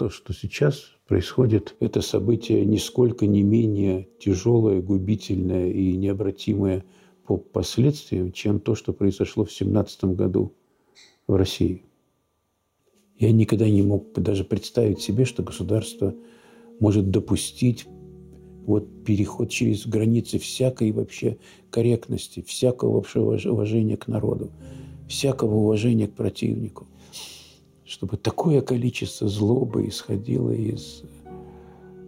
То, что сейчас происходит, это событие нисколько не менее тяжелое, губительное и необратимое по последствиям, чем то, что произошло в 1917 году в России. Я никогда не мог даже представить себе, что государство может допустить вот переход через границы всякой вообще корректности, всякого вообще уважения к народу, всякого уважения к противнику. Чтобы такое количество злобы исходило из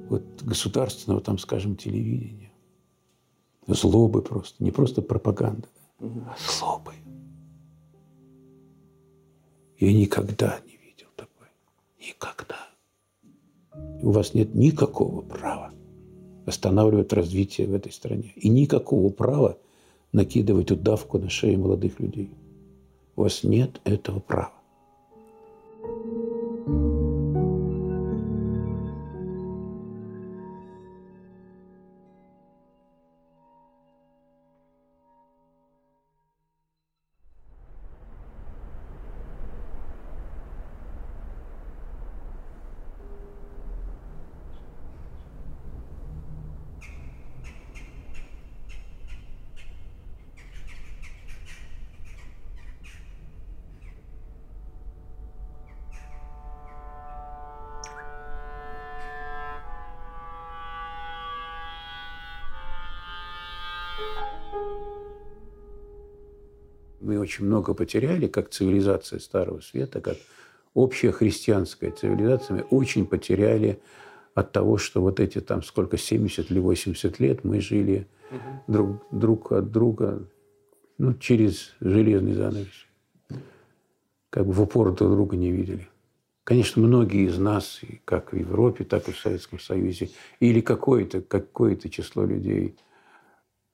вот государственного, там, скажем, телевидения. Злобы просто. Не просто пропаганда, а злобы. Я никогда не видел такое. Никогда. У вас нет никакого права останавливать развитие в этой стране. И никакого права накидывать удавку на шею молодых людей. У вас нет этого права. Мы очень много потеряли, как цивилизация Старого Света, как общая христианская цивилизация. Мы очень потеряли от того, что вот эти там сколько, 70 или 80 лет мы жили друг от друга, ну, через железный занавес. Как бы в упор друг друга не видели. Конечно, многие из нас, как в Европе, так и в Советском Союзе, или какое-то число людей,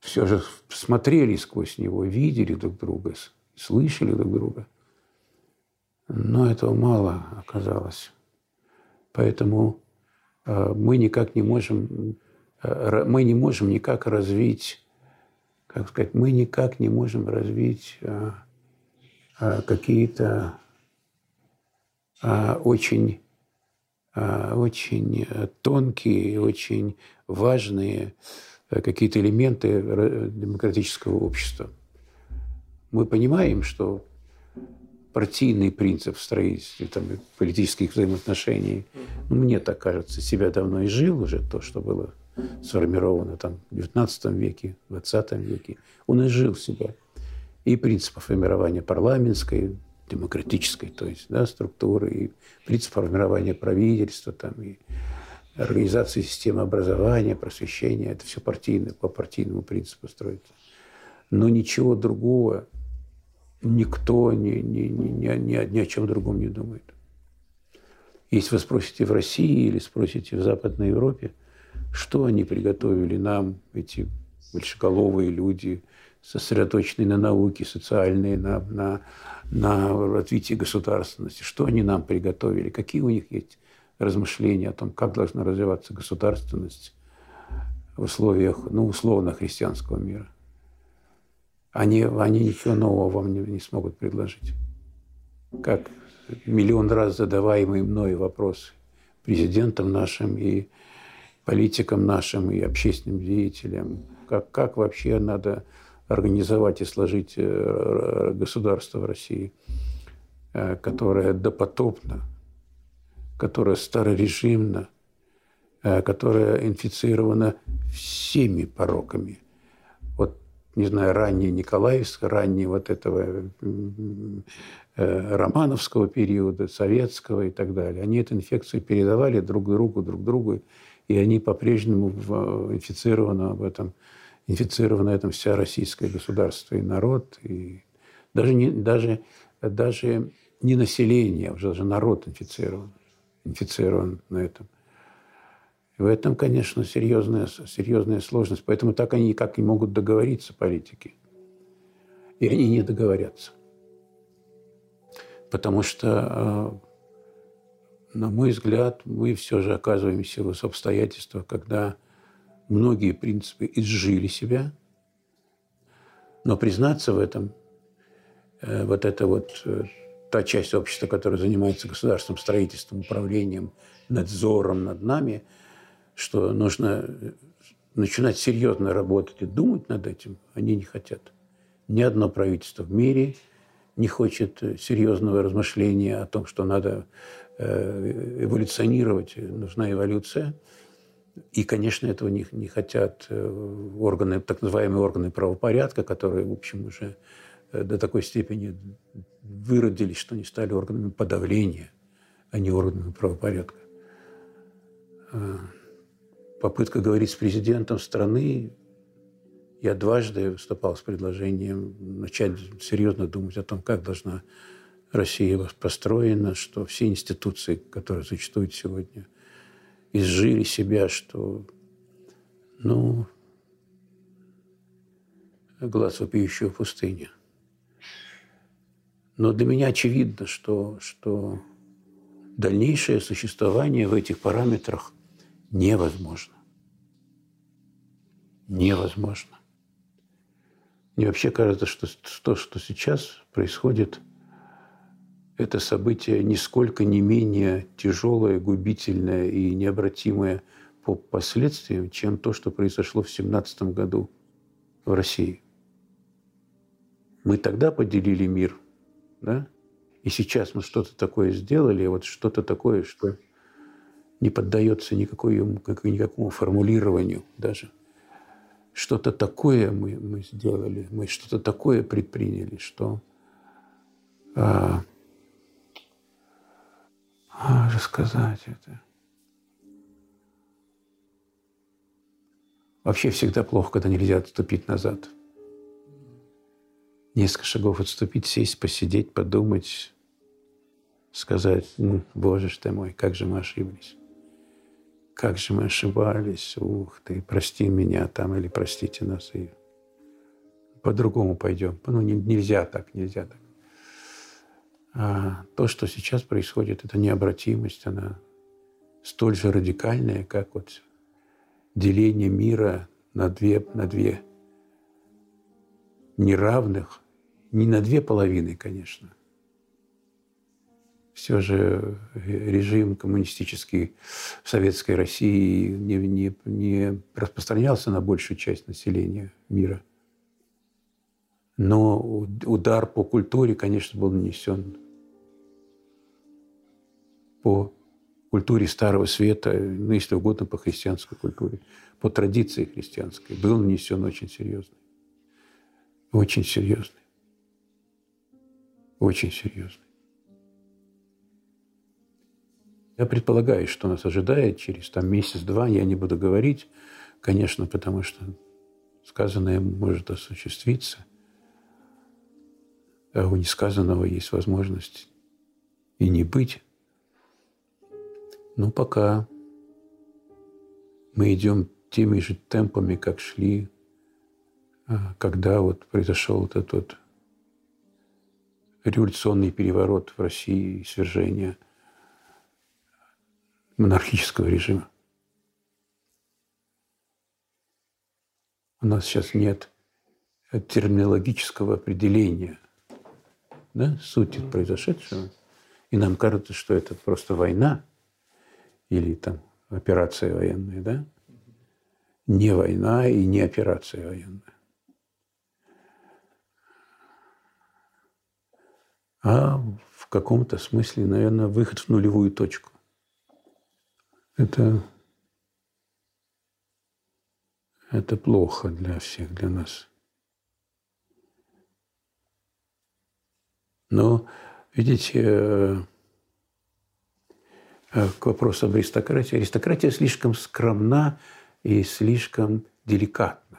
все же смотрели сквозь него, видели друг друга, слышали друг друга. Но этого мало оказалось. Поэтому мы никак не можем развить какие-то очень тонкие, очень важные какие-то элементы демократического общества. Мы понимаем, что партийный принцип в строительстве там, политических взаимоотношений, ну, мне так кажется, себя давно изжил уже, то, что было сформировано там, в XIX веке, в XX веке. Он изжил себя. И принципы формирования парламентской, демократической, то есть, да, структуры, и принцип формирования правительства, там, и организации системы образования, просвещения, это все партийно, по партийному принципу строится. Но ничего другого никто ни о чем другом не думает. Если вы спросите в России или спросите в Западной Европе, что они приготовили нам, эти большеголовые люди, сосредоточенные на науке, социальные, на развитии государственности, что они нам приготовили, какие у них есть размышления о том, как должна развиваться государственность в условиях, ну, условно, христианского мира. Они ничего нового вам не смогут предложить. Как миллион раз задаваемый мной вопрос президентам нашим и политикам нашим, и общественным деятелям, как вообще надо организовать и сложить государство в России, которое допотопно, которая старорежимна, которая инфицирована всеми пороками. Вот, не знаю, ранний Николаевск, ранний вот этого романовского периода, советского и так далее. Они эту инфекцию передавали друг другу, и они по-прежнему инфицированы вся российское государство и народ, и даже не население, уже даже народ инфицирован на этом. И в этом, конечно, серьезная сложность. Поэтому так они никак не могут договориться, политики. И они не договорятся. Потому что, на мой взгляд, мы все же оказываемся в обстоятельствах, когда многие принципы изжили себя. Но признаться в этом, вот это вот та часть общества, которая занимается государственным строительством, управлением, надзором над нами, что нужно начинать серьезно работать и думать над этим, они не хотят. Ни одно правительство в мире не хочет серьезного размышления о том, что надо эволюционировать, нужна эволюция. И, конечно, этого не хотят органы, так называемые органы правопорядка, которые, в общем, уже до такой степени выродились, что они стали органами подавления, а не органами правопорядка. Попытка говорить с президентом страны. Я дважды выступал с предложением начать серьезно думать о том, как должна Россия быть построена, что все институции, которые существуют сегодня, изжили себя, что, ну, глаз вопиющего пустыня. Но для меня очевидно, что дальнейшее существование в этих параметрах невозможно. Невозможно. Мне вообще кажется, что то, что сейчас происходит, это событие нисколько не менее тяжелое, губительное и необратимое по последствиям, чем то, что произошло в 1917 году в России. Мы тогда поделили мир, да? И сейчас мы что-то такое сделали, вот что-то такое, что не поддается никакому формулированию даже. Что-то такое мы сделали, мы что-то такое предприняли, что... рассказать это... Вообще всегда плохо, когда нельзя отступить назад. Несколько шагов отступить, сесть, посидеть, подумать, сказать, ну, боже ж ты мой, как же мы ошиблись. Как же мы ошибались, ух ты, прости меня там, или простите нас, и по-другому пойдем. Ну, нельзя так, нельзя так. А то, что сейчас происходит, это необратимость, она столь же радикальная, как вот деление мира на две неравных, не на две половины, конечно. Все же режим коммунистический в Советской России не распространялся на большую часть населения мира. Но удар по культуре, конечно, был нанесен. По культуре Старого Света, ну, если угодно, по христианской культуре, по традиции христианской, был нанесен очень серьезный. Очень серьезный. Очень серьезный. Я предполагаю, что нас ожидает через месяц-два. Я не буду говорить, конечно, потому что сказанное может осуществиться. А у несказанного есть возможность и не быть. Но пока мы идем теми же темпами, как шли, когда вот произошел этот вот революционный переворот в России, свержение монархического режима. У нас сейчас нет терминологического определения, да, сути произошедшего. И нам кажется, что это просто война или там операция военная. Да? Не война и не операция военная. А в каком-то смысле, наверное, выход в нулевую точку. Это плохо для всех, для нас. Но, видите, к вопросу об аристократии. Аристократия слишком скромна и слишком деликатна.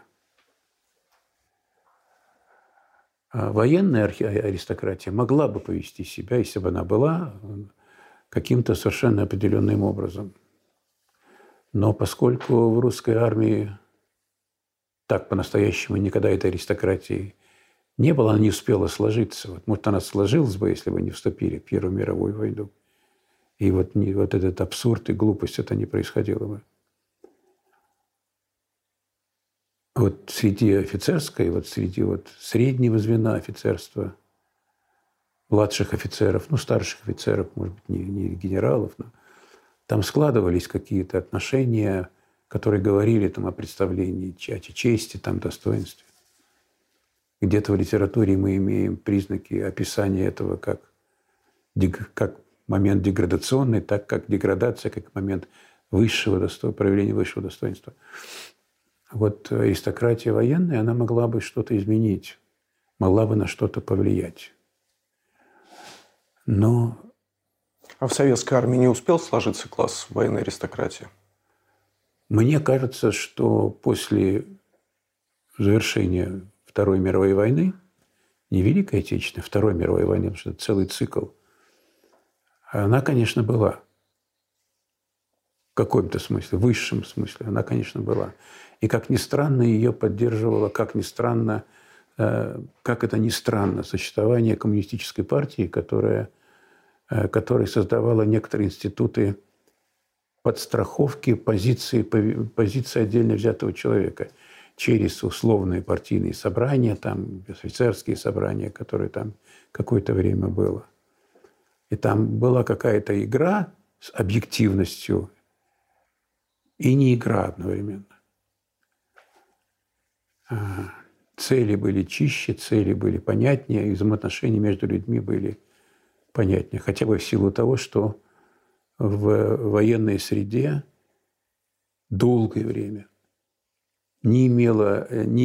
А военная аристократия могла бы повести себя, если бы она была, каким-то совершенно определенным образом. Но поскольку в русской армии так по-настоящему никогда этой аристократии не было, она не успела сложиться. Вот, может, она сложилась бы, если бы не вступили в Первую мировую войну. И вот этот абсурд и глупость, это не происходило бы. Вот среди офицерской, вот среди вот среднего звена офицерства, младших офицеров, ну, старших офицеров, может быть, не генералов, но Там складывались какие-то отношения, которые говорили там о представлении о чести, там, достоинстве. Где-то в литературе мы имеем признаки описания этого как момент деградационный, так как деградация, как момент проявления высшего достоинства. Вот аристократия военная, она могла бы что-то изменить, могла бы на что-то повлиять. Но... А в советской армии не успел сложиться класс военной аристократии? Мне кажется, что после завершения Второй мировой войны, не Великой Отечественной, Второй мировой войны, потому что это целый цикл, она, конечно, была. В каком-то смысле, в высшем смысле она, конечно, была. И, как ни странно, ее поддерживало, как это ни странно, существование коммунистической партии, которая создавала некоторые институты подстраховки позиции отдельно взятого человека через условные партийные собрания, там, офицерские собрания, которые там какое-то время было. И там была какая-то игра с объективностью и не игра одновременно. Цели были чище, цели были понятнее, и взаимоотношения между людьми были понятнее. Хотя бы в силу того, что в военной среде долгое время не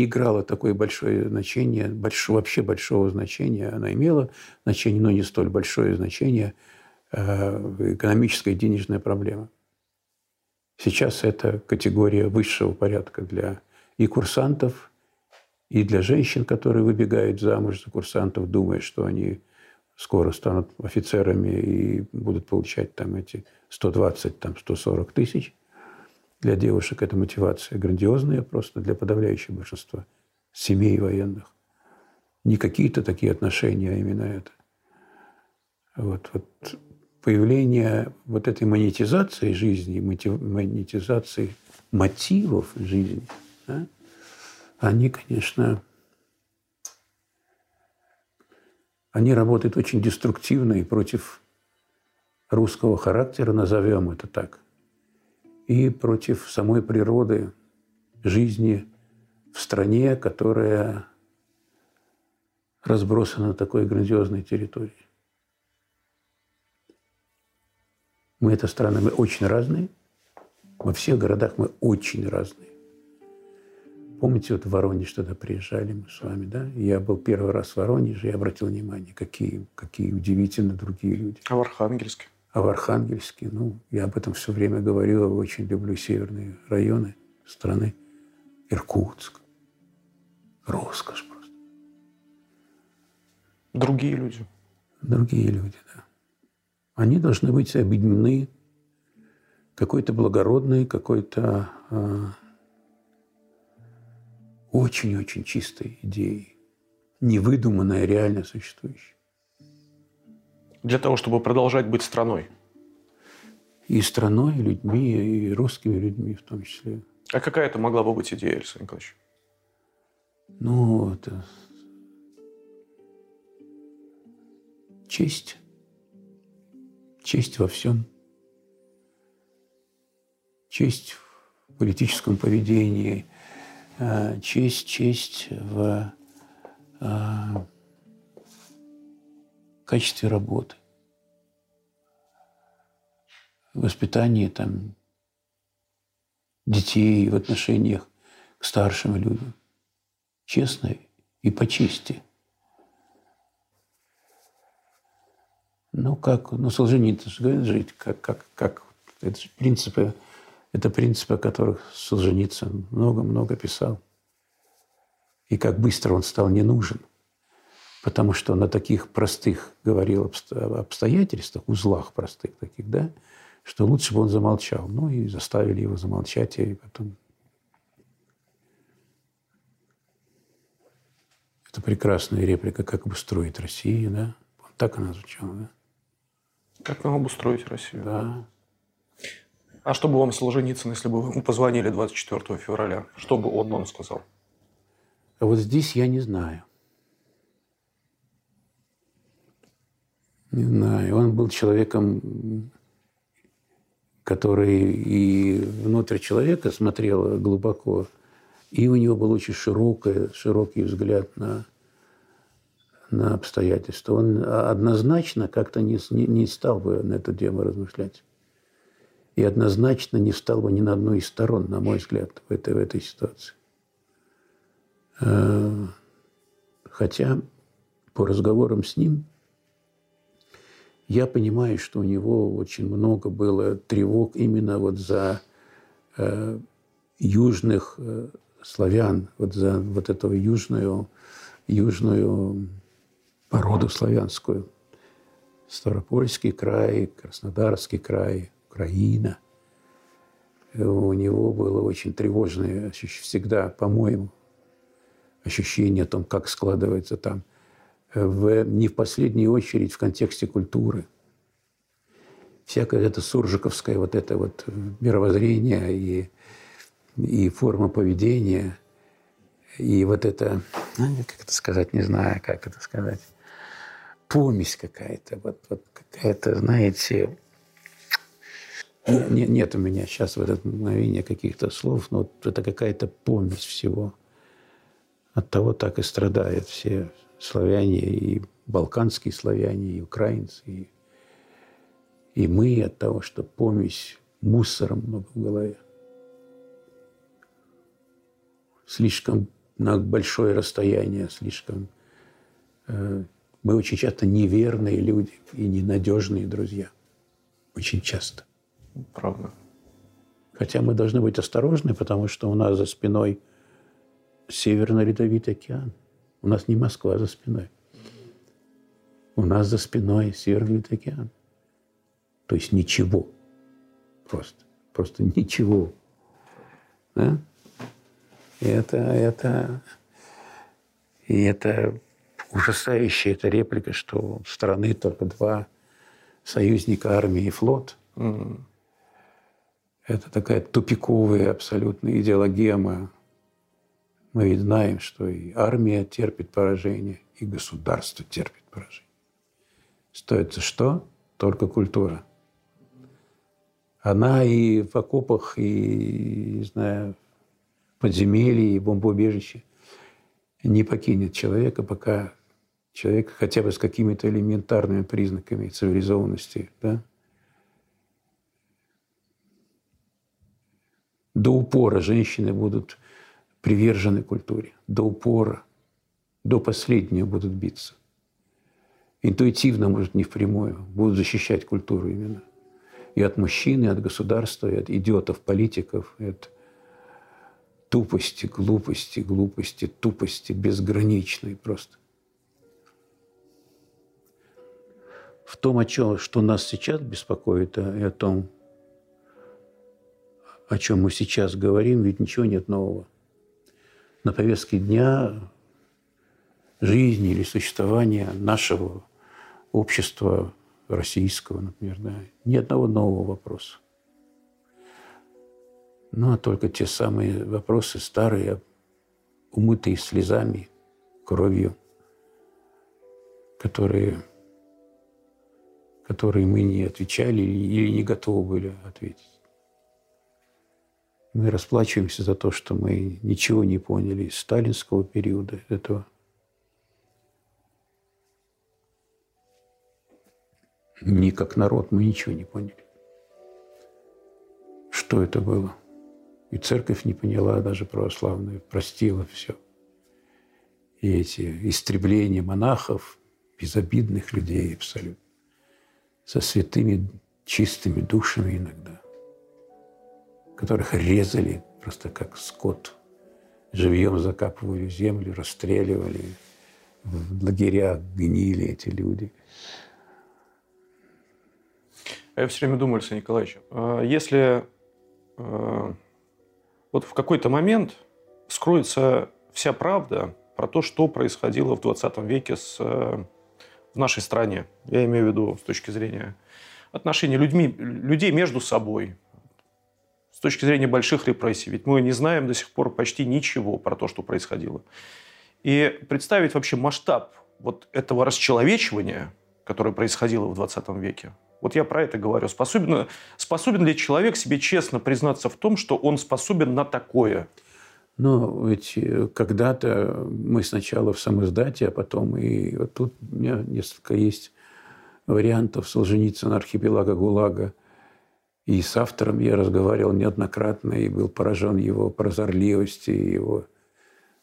играла такое большое значение, вообще большого значения. Она имела значение, но не столь большое значение, экономическая и денежная проблема. Сейчас это категория высшего порядка для и курсантов, и для женщин, которые выбегают замуж за курсантов, думая, что они скоро станут офицерами и будут получать там эти 120, там 140 тысяч. Для девушек эта мотивация грандиозная просто, для подавляющего большинства семей военных. Не какие-то такие отношения, а именно это. Вот появление вот этой монетизации жизни, монетизации мотивов жизни, да, они, конечно, они работают очень деструктивно и против русского характера, назовем это так, и против самой природы жизни в стране, которая разбросана на такой грандиозной территории. Мы эта страна, мы очень разные. Во всех городах мы очень разные. Помните, вот в Воронеж тогда приезжали мы с вами, да? Я был первый раз в Воронеже, я обратил внимание, какие удивительно другие люди. А в Архангельске? Я об этом все время говорил, я очень люблю северные районы страны. Иркутск. Роскошь просто. Другие люди. Другие люди, да. Они должны быть объединены какой-то благородной, какой-то очень-очень чистой идеей, невыдуманной, реально существующей. Для того, чтобы продолжать быть страной. И страной, и людьми, и русскими людьми в том числе. А какая это могла бы быть идея, Александр Николаевич? Это... Честь. Честь во всем. Честь в политическом поведении. Честь в... в качестве работы, воспитание там детей, в отношениях к старшим людям. Честно и по чести. Солженицын же говорит жить, как. Это принципы, о которых Солженицын много-много писал. И как быстро он стал не нужен. Потому что на таких простых, говорил, обстоятельствах, узлах простых таких, да, что лучше бы он замолчал. И заставили его замолчать, и потом... Это прекрасная реплика «Как обустроить Россию», да? Вот так она звучала, да? «Как нам обустроить Россию». Да. А что бы вам Солженицын, если бы вы ему позвонили 24 февраля? Что бы он сказал? А вот здесь я не знаю. Не знаю, он был человеком который и внутрь человека смотрел глубоко, и у него был очень широкий взгляд на обстоятельства. Он однозначно как-то не стал бы на эту тему размышлять. И однозначно не стал бы ни на одну из сторон, на мой взгляд, в этой ситуации. Хотя по разговорам с ним я понимаю, что у него очень много было тревог именно вот за южных славян, вот за вот эту южную породу славянскую. Ставропольский край, Краснодарский край, Украина. У него было очень тревожное всегда, по-моему, ощущение о том, как складывается там. Не в последнюю очередь в контексте культуры. Всякое это суржиковское вот это вот мировоззрение и форма поведения, и вот это, ну, как это сказать, не знаю, как это сказать, помесь какая-то, вот какая-то, знаете... Нет у меня сейчас в это мгновение каких-то слов, но вот это какая-то помесь всего. От того так и страдают все славяне, и балканские славяне, и украинцы, и мы от того, что помесь мусором много в голове. Слишком на большое расстояние, слишком... Мы очень часто неверные люди и ненадежные друзья. Очень часто. Правда. Хотя мы должны быть осторожны, потому что у нас за спиной Северный Ледовитый океан. У нас не Москва за спиной. У нас за спиной Северный Ледовитый океан. То есть ничего. Просто ничего. Да? И это ужасающая эта реплика, что у страны только два союзника, армии и флот. Mm-hmm. Это такая тупиковая абсолютная идеологема. Мы ведь знаем, что и армия терпит поражение, и государство терпит поражение. Стоит что? Только культура. Она и в окопах, и, не знаю, в подземелье, и бомбоубежище не покинет человека, пока человек хотя бы с какими-то элементарными признаками цивилизованности, да, до упора женщины будут привержены культуре. До упора, до последнего будут биться. Интуитивно, может, не впрямую, будут защищать культуру именно. И от мужчин, и от государства, и от идиотов, политиков, и от тупости, глупости, тупости безграничной просто. В том, что нас сейчас беспокоит, и о том, о чем мы сейчас говорим, ведь ничего нет нового. На повестке дня жизни или существования нашего общества, российского, например, да, ни одного нового вопроса. Ну, а только те самые вопросы старые, умытые слезами, кровью, которые мы не отвечали или не готовы были ответить. Мы расплачиваемся за то, что мы ничего не поняли из сталинского периода этого. Ни как народ мы ничего не поняли. Что это было? И церковь не поняла, даже православная, простила все. И эти истребления монахов, безобидных людей абсолютно, со святыми, чистыми душами иногда, которых резали просто как скот, живьем закапывали в землю, расстреливали, в лагерях гнили эти люди. А я все время думал, Александр Николаевич, если вот в какой-то момент вскроется вся правда про то, что происходило в 20 веке в нашей стране, я имею в виду с точки зрения отношений людей между собой, с точки зрения больших репрессий. Ведь мы не знаем до сих пор почти ничего про то, что происходило. И представить вообще масштаб вот этого расчеловечивания, которое происходило в 20 веке, Вот я про это говорю. Способен ли человек себе честно признаться в том, что он способен на такое? Но ведь когда-то мы сначала в самоиздате, а потом и вот тут у меня несколько есть вариантов Солженицына «Архипелага ГУЛАГа». И с автором я разговаривал неоднократно и был поражен его прозорливости, его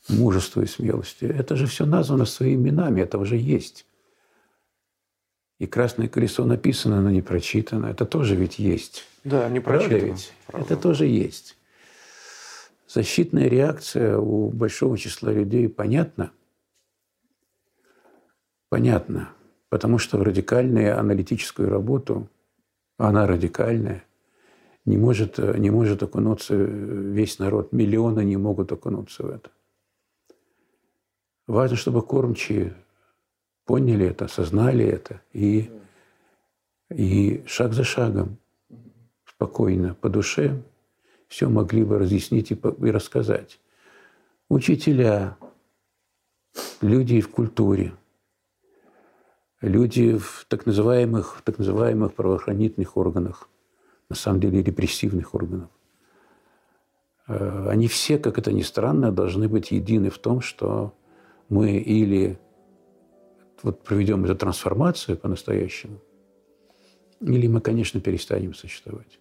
мужеству и смелости. Это же все названо своими именами, это уже есть. И «Красное колесо» написано, но не прочитано. Это тоже ведь есть. Да, не прочитано. Правда ведь? Правда. Это тоже есть. Защитная реакция у большого числа людей понятна. Понятно. Потому что в радикальную аналитическую работу, она радикальная, не может окунуться весь народ. Миллионы не могут окунуться в это. Важно, чтобы кормчие поняли это, осознали это. И шаг за шагом, спокойно, по душе, все могли бы разъяснить и рассказать. Учителя, люди в культуре, люди в так называемых правоохранительных органах, на самом деле репрессивных органах, они все, как это ни странно, должны быть едины в том, что мы или вот проведем эту трансформацию по-настоящему, или мы, конечно, перестанем существовать.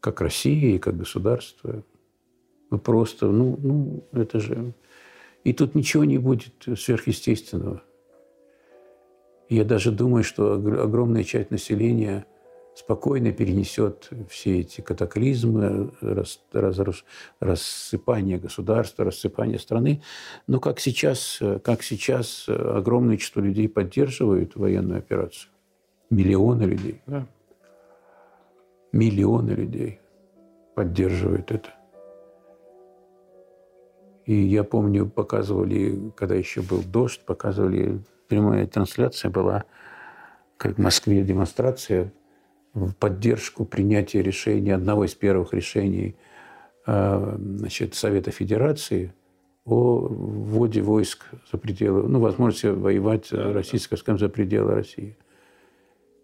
Как Россия и как государство. Мы просто, это же... И тут ничего не будет сверхъестественного. Я даже думаю, что огромная часть населения спокойно перенесет все эти катаклизмы, рассыпание государства, рассыпание страны. Но как сейчас огромное число людей поддерживают военную операцию. Миллионы людей. Да. Миллионы людей поддерживают это. И я помню, показывали, когда еще был «Дождь», показывали... Прямая трансляция была, как в Москве, демонстрация в поддержку принятия решения, одного из первых решений Совета Федерации о вводе войск за пределы, возможности воевать российское, скажем, за пределы России.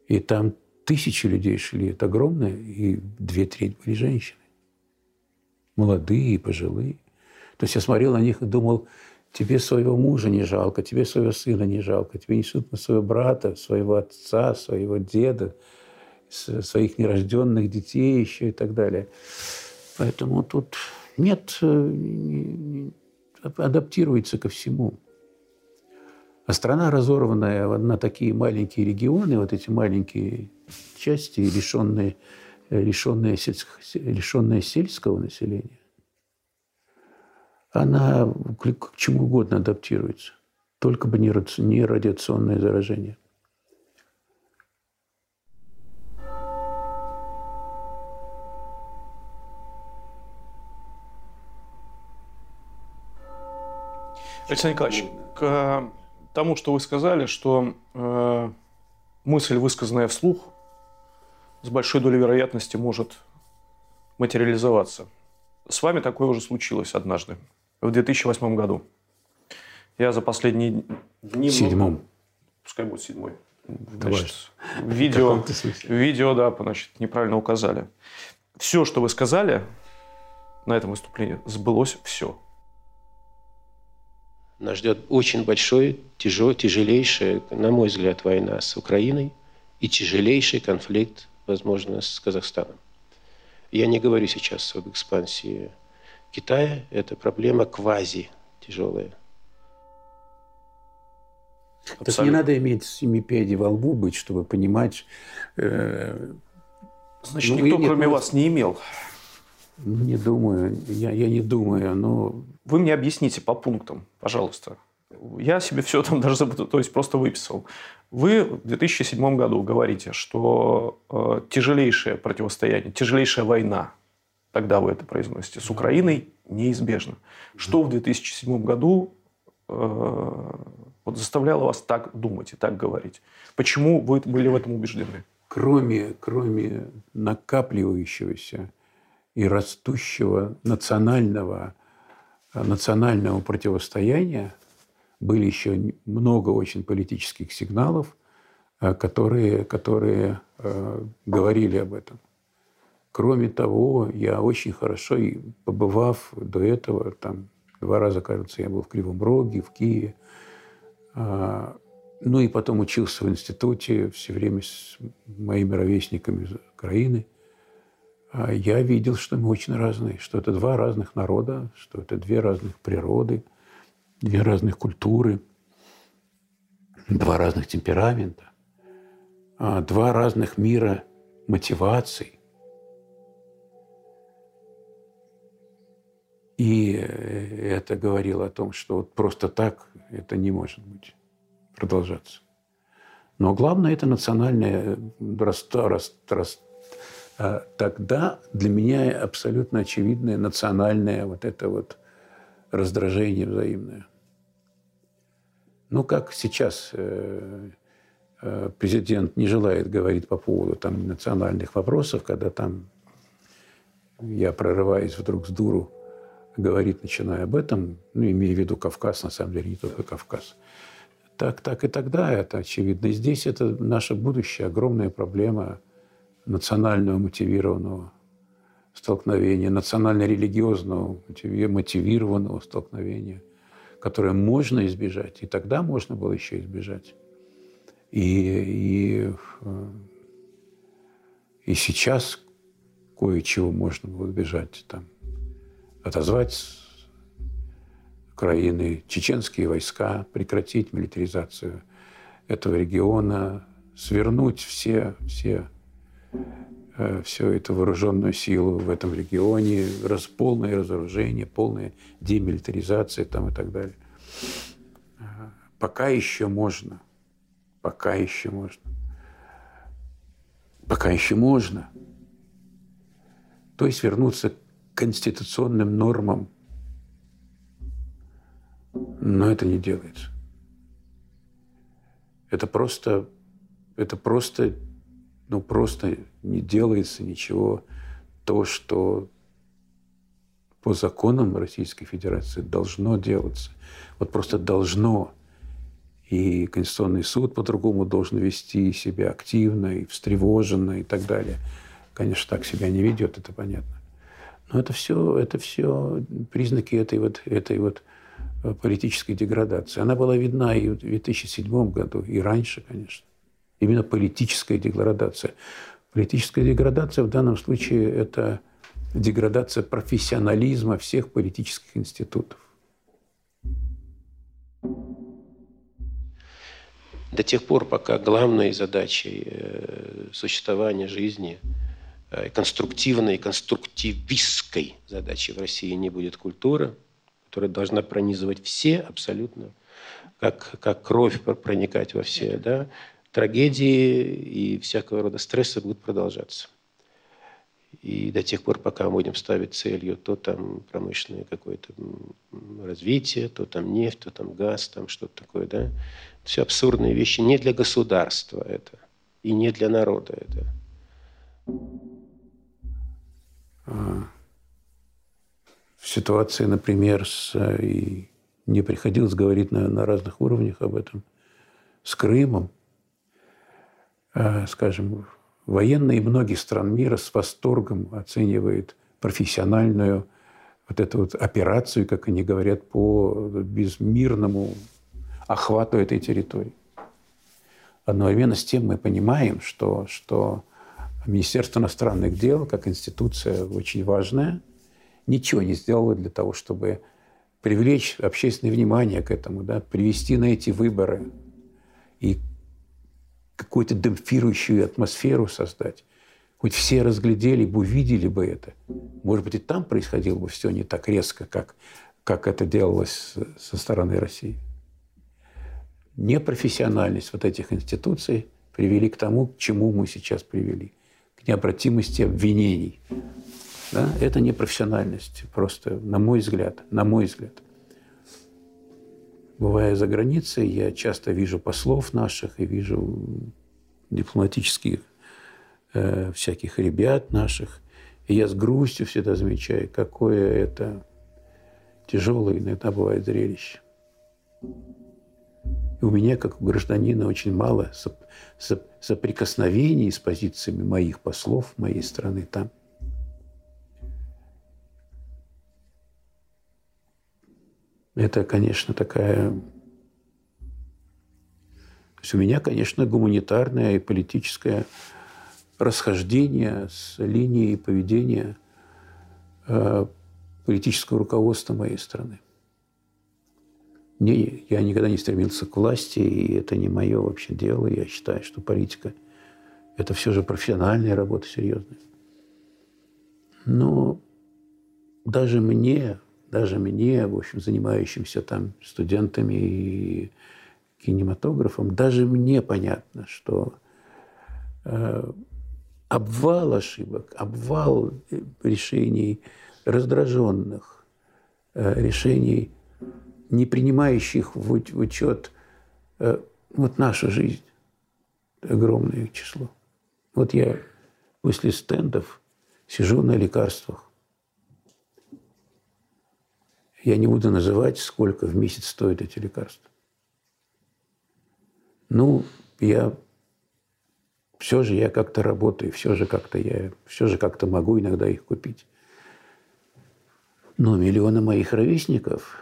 И там тысячи людей шли, это огромно, и 2/3 были женщины. Молодые, пожилые. То есть я смотрел на них и думал... Тебе своего мужа не жалко, тебе своего сына не жалко, тебе несут на своего брата, своего отца, своего деда, своих нерожденных детей еще и так далее. Поэтому тут нет, адаптируется ко всему. А страна, разорванная на такие маленькие регионы, вот эти маленькие части, лишенные сельского населения, она к чему угодно адаптируется, только бы не радиационное заражение. Александр Николаевич, к тому, что вы сказали, что мысль, высказанная вслух, с большой долей вероятности может материализоваться. С вами такое уже случилось однажды. В 2008 году. Я за последние дни... В седьмом. Пускай будет седьмой. Значит, видео, неправильно указали. Все, что вы сказали на этом выступлении, сбылось все. Нас ждет очень большой, тяжелейшая, на мой взгляд, война с Украиной и тяжелейший конфликт, возможно, с Казахстаном. Я не говорю сейчас об экспансии Китая, это проблема квази тяжелая. Абсолютно. Так не надо иметь 7 пядей во лбу быть, чтобы понимать. Значит, никто кроме вас не имел. Не думаю, я не думаю, но... Вы мне объясните по пунктам, пожалуйста. Я себе все там даже забыл, то есть просто выписал. Вы в 2007 году говорите, что тяжелейшее противостояние, тяжелейшая война, тогда вы это произносите, с Украиной неизбежно. Что в 2007 году заставляло вас так думать и так говорить? Почему вы были в этом убеждены? Кроме накапливающегося и растущего национального противостояния, были еще много очень политических сигналов которые говорили об этом. Кроме того, я очень хорошо, побывав до этого, там 2 раза, кажется, я был в Кривом Роге, в Киеве, ну и потом учился в институте все время с моими ровесниками из Украины, я видел, что мы очень разные, что это 2 разных народа, что это 2 разных природы, 2 разных культуры, 2 разных темперамента, 2 разных мира мотиваций. И это говорило о том, что вот просто так это не может быть, продолжаться. Но главное – это национальное... Тогда для меня абсолютно очевидное национальное вот это вот раздражение взаимное. Ну, как сейчас президент не желает говорить по поводу там, национальных вопросов, когда там я, прорываюсь вдруг с дуру, говорит, начиная об этом, ну, имея в виду Кавказ, на самом деле, не только Кавказ. Так и тогда это очевидно. И здесь это наше будущее, огромная проблема национального мотивированного столкновения, национально-религиозного мотивированного столкновения, которое можно избежать. И тогда можно было еще избежать. И сейчас кое-чего можно было избежать там. Отозвать Украины, чеченские войска, прекратить милитаризацию этого региона, свернуть всю эту вооруженную силу в этом регионе, полное разоружение, полная демилитаризация там и так далее. Пока еще можно. Пока еще можно. Пока еще можно. То есть вернуться к конституционным нормам. Но это не делается. Это просто не делается ничего то, что по законам Российской Федерации должно делаться. Вот просто должно. И Конституционный суд по-другому должен вести себя активно и встревоженно и так далее. Конечно, так себя не ведет, это понятно. Но это все признаки этой вот политической деградации. Она была видна и в 2007 году, и раньше, конечно. Именно политическая деградация. Политическая деградация в данном случае – это деградация профессионализма всех политических институтов. До тех пор, пока главной задачей существования жизни – конструктивной, конструктивистской задачей в России не будет культура, которая должна пронизывать все абсолютно, как кровь проникать во все, да, трагедии и всякого рода стрессы будут продолжаться. И до тех пор, пока мы будем ставить целью то там промышленное какое-то развитие, то там нефть, то там газ, там что-то такое, да, все абсурдные вещи. Не для государства это, и не для народа это. В ситуации, например, и мне приходилось говорить на разных уровнях об этом, с Крымом, скажем, военные многих стран мира с восторгом оценивают профессиональную вот эту вот операцию, как они говорят, по безмирному охвату этой территории. Одновременно с тем мы понимаем, что Министерство иностранных дел, как институция очень важная, ничего не сделало для того, чтобы привлечь общественное внимание к этому, да, привести на эти выборы и какую-то демпфирующую атмосферу создать. Хоть все разглядели бы, увидели бы это. Может быть, и там происходило бы все не так резко, как это делалось со стороны России. Непрофессиональность вот этих институций привели к тому, к чему мы сейчас привели. К необратимости обвинений. Да? Это непрофессиональность, просто, на мой взгляд. Бывая за границей, я часто вижу послов наших и вижу дипломатических всяких ребят наших. И я с грустью всегда замечаю, какое это тяжелое иногда бывает зрелище. И у меня, как у гражданина, очень мало соприкосновений с позициями моих послов, моей страны там. Это, конечно, такая... То есть у меня, конечно, гуманитарное и политическое расхождение с линией поведения политического руководства моей страны. Не, я никогда не стремился к власти, и это не мое вообще дело. Я считаю, что политика – это все же профессиональная работа, серьезная. Но даже мне, в общем, занимающимся там студентами и кинематографом, даже мне понятно, что обвал ошибок, обвал решений раздраженных, решений, не принимающих в учет вот нашу жизнь, огромное число. Вот я после стендов сижу на лекарствах. Я не буду называть, сколько в месяц стоят эти лекарства. Ну, все же я как-то работаю, все же как-то могу иногда их купить. Но миллионы моих ровесников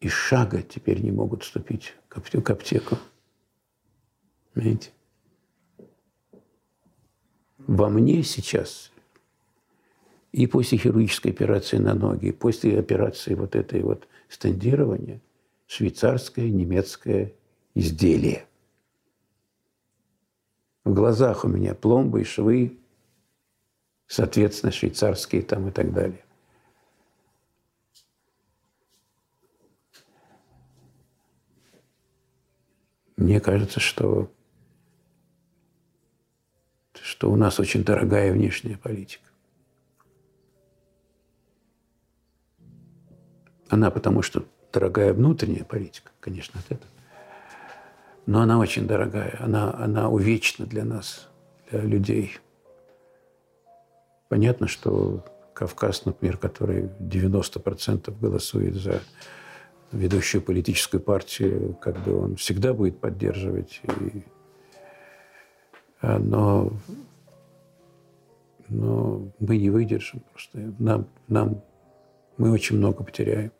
и шага теперь не могут вступить к аптеку. Понимаете? Во мне сейчас и после хирургической операции на ноги, и после операции вот этой вот стендирования швейцарское, немецкое изделие. В глазах у меня пломбы и швы, соответственно, швейцарские там и так далее. Мне кажется, что у нас очень дорогая внешняя политика. Она потому что дорогая внутренняя политика, конечно, от этого. Но она очень дорогая, она увечна для нас, для людей. Понятно, что Кавказ, например, который 90% голосует за ведущую политическую партию, как бы он всегда будет поддерживать. Но мы не выдержим просто. Мы очень много потеряем.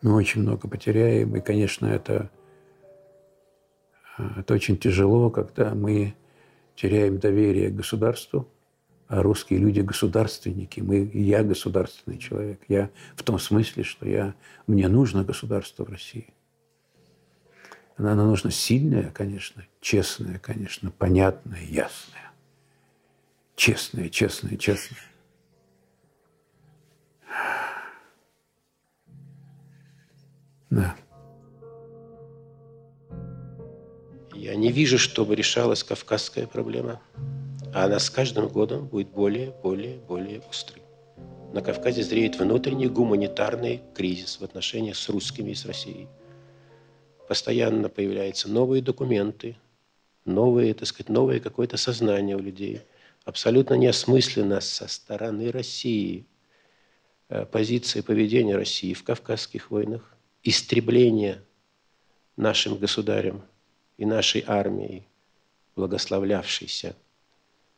Мы очень много потеряем. И, конечно, это очень тяжело, когда мы теряем доверие к государству. А русские люди государственники. Я государственный человек. Я в том смысле, что мне нужно государство в России. Оно нужно сильное, конечно, честное, конечно, понятное, ясное. Честное. Да. Я не вижу, чтобы решалась кавказская проблема. А она с каждым годом будет более острой. На Кавказе зреет внутренний гуманитарный кризис в отношениях с русскими и с Россией. Постоянно появляются новые документы, новое какое-то сознание у людей. Абсолютно неосмысленно со стороны России позиция поведения России в кавказских войнах, истребление нашим государем и нашей армией, благословлявшейся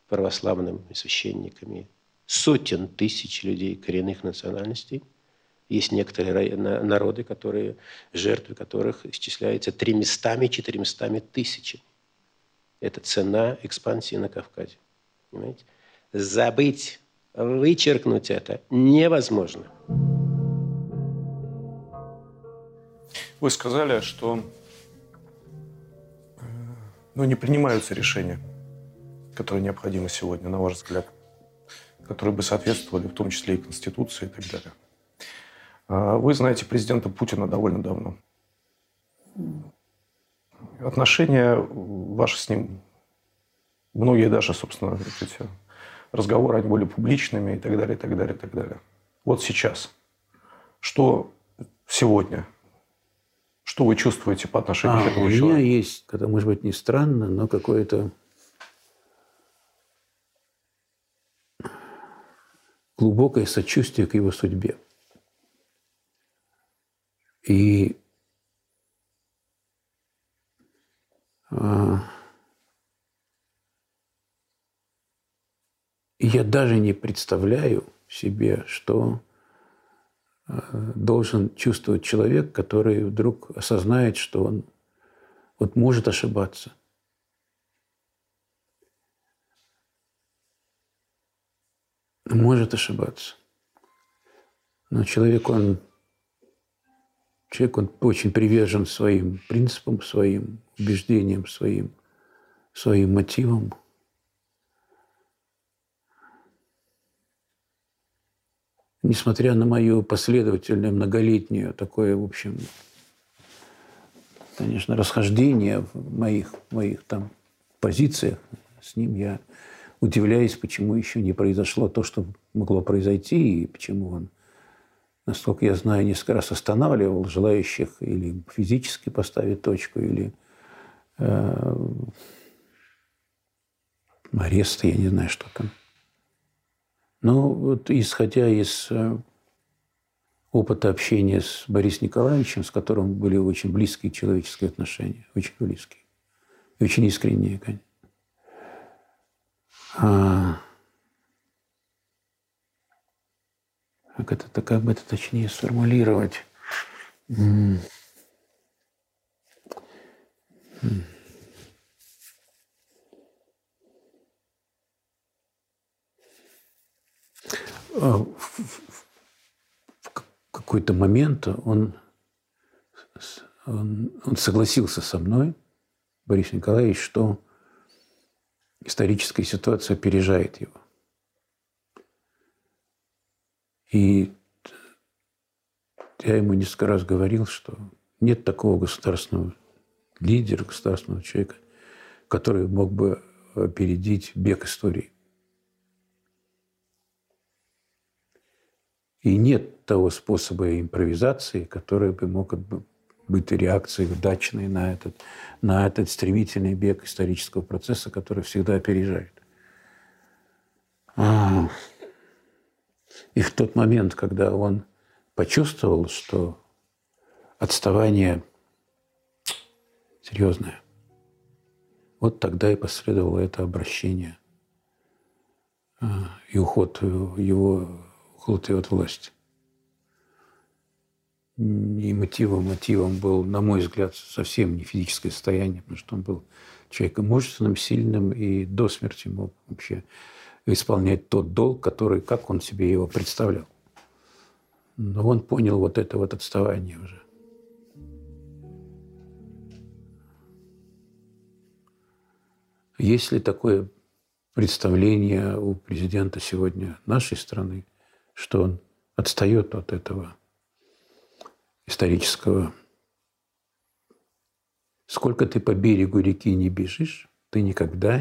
православными священниками, сотен тысяч людей коренных национальностей. Есть некоторые народы, жертвы которых исчисляются 300-400 тысячами. Это цена экспансии на Кавказе. Понимаете? Забыть, вычеркнуть это невозможно. Вы сказали, что не принимаются решения, которые необходимы сегодня, на ваш взгляд, которые бы соответствовали в том числе и Конституции и так далее. Вы знаете президента Путина довольно давно. Отношения ваши с ним, многие даже, собственно, эти разговоры, они были публичными и так далее, и так далее, и так далее. Вот сейчас, что сегодня, что вы чувствуете по отношению к этому человеку? У меня есть, это может быть не странно, но какое-то глубокое сочувствие к его судьбе. И я даже не представляю себе, что должен чувствовать человек, который вдруг осознает, что он вот может ошибаться. Может ошибаться. Но человек, он очень привержен своим принципам, своим убеждениям, своим мотивам. Несмотря на мою последовательную, многолетнюю, такое, в общем, конечно, расхождение в моих там позициях с ним, я удивляюсь, почему еще не произошло то, что могло произойти, и почему он, насколько я знаю, несколько раз останавливал желающих или физически поставить точку, или арест, я не знаю, что там. Ну, вот исходя из опыта общения с Борисом Николаевичем, с которым были очень близкие человеческие отношения, очень близкие, очень искренние, конечно. Как бы это точнее сформулировать? В какой-то момент он согласился со мной, Борис Николаевич, что историческая ситуация опережает его. И я ему несколько раз говорил, что нет такого государственного лидера, государственного человека, который мог бы опередить бег истории. И нет того способа импровизации, который бы мог быть реакцией удачной на этот стремительный бег исторического процесса, который всегда опережает. И в тот момент, когда он почувствовал, что отставание серьезное, вот тогда и последовало это обращение и уход его от власти. И мотивом был, на мой взгляд, совсем не физическое состояние, потому что он был человеком мужественным, сильным и до смерти мог вообще исполнять тот долг, который, как он себе его представлял. Но он понял вот это вот отставание уже. Есть ли такое представление у президента сегодня нашей страны, что он отстает от этого исторического? Сколько ты по берегу реки не бежишь, ты никогда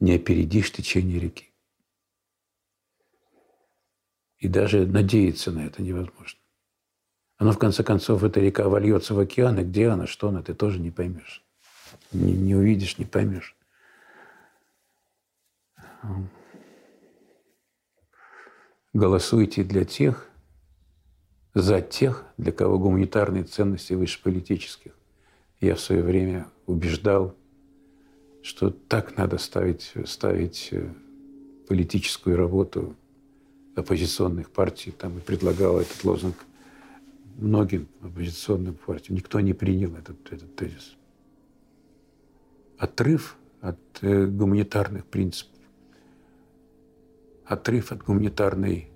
не опередишь течение реки. И даже надеяться на это невозможно. Она, в конце концов, эта река вольется в океан, и где она, что она, ты тоже не поймешь. Не увидишь, не поймешь. Голосуйте за тех, для кого гуманитарные ценности выше политических. Я в свое время убеждал, что так надо ставить политическую работу оппозиционных партий. Там и предлагал этот лозунг многим оппозиционным партиям. Никто не принял этот тезис. Отрыв от гуманитарных принципов, отрыв от гуманитарной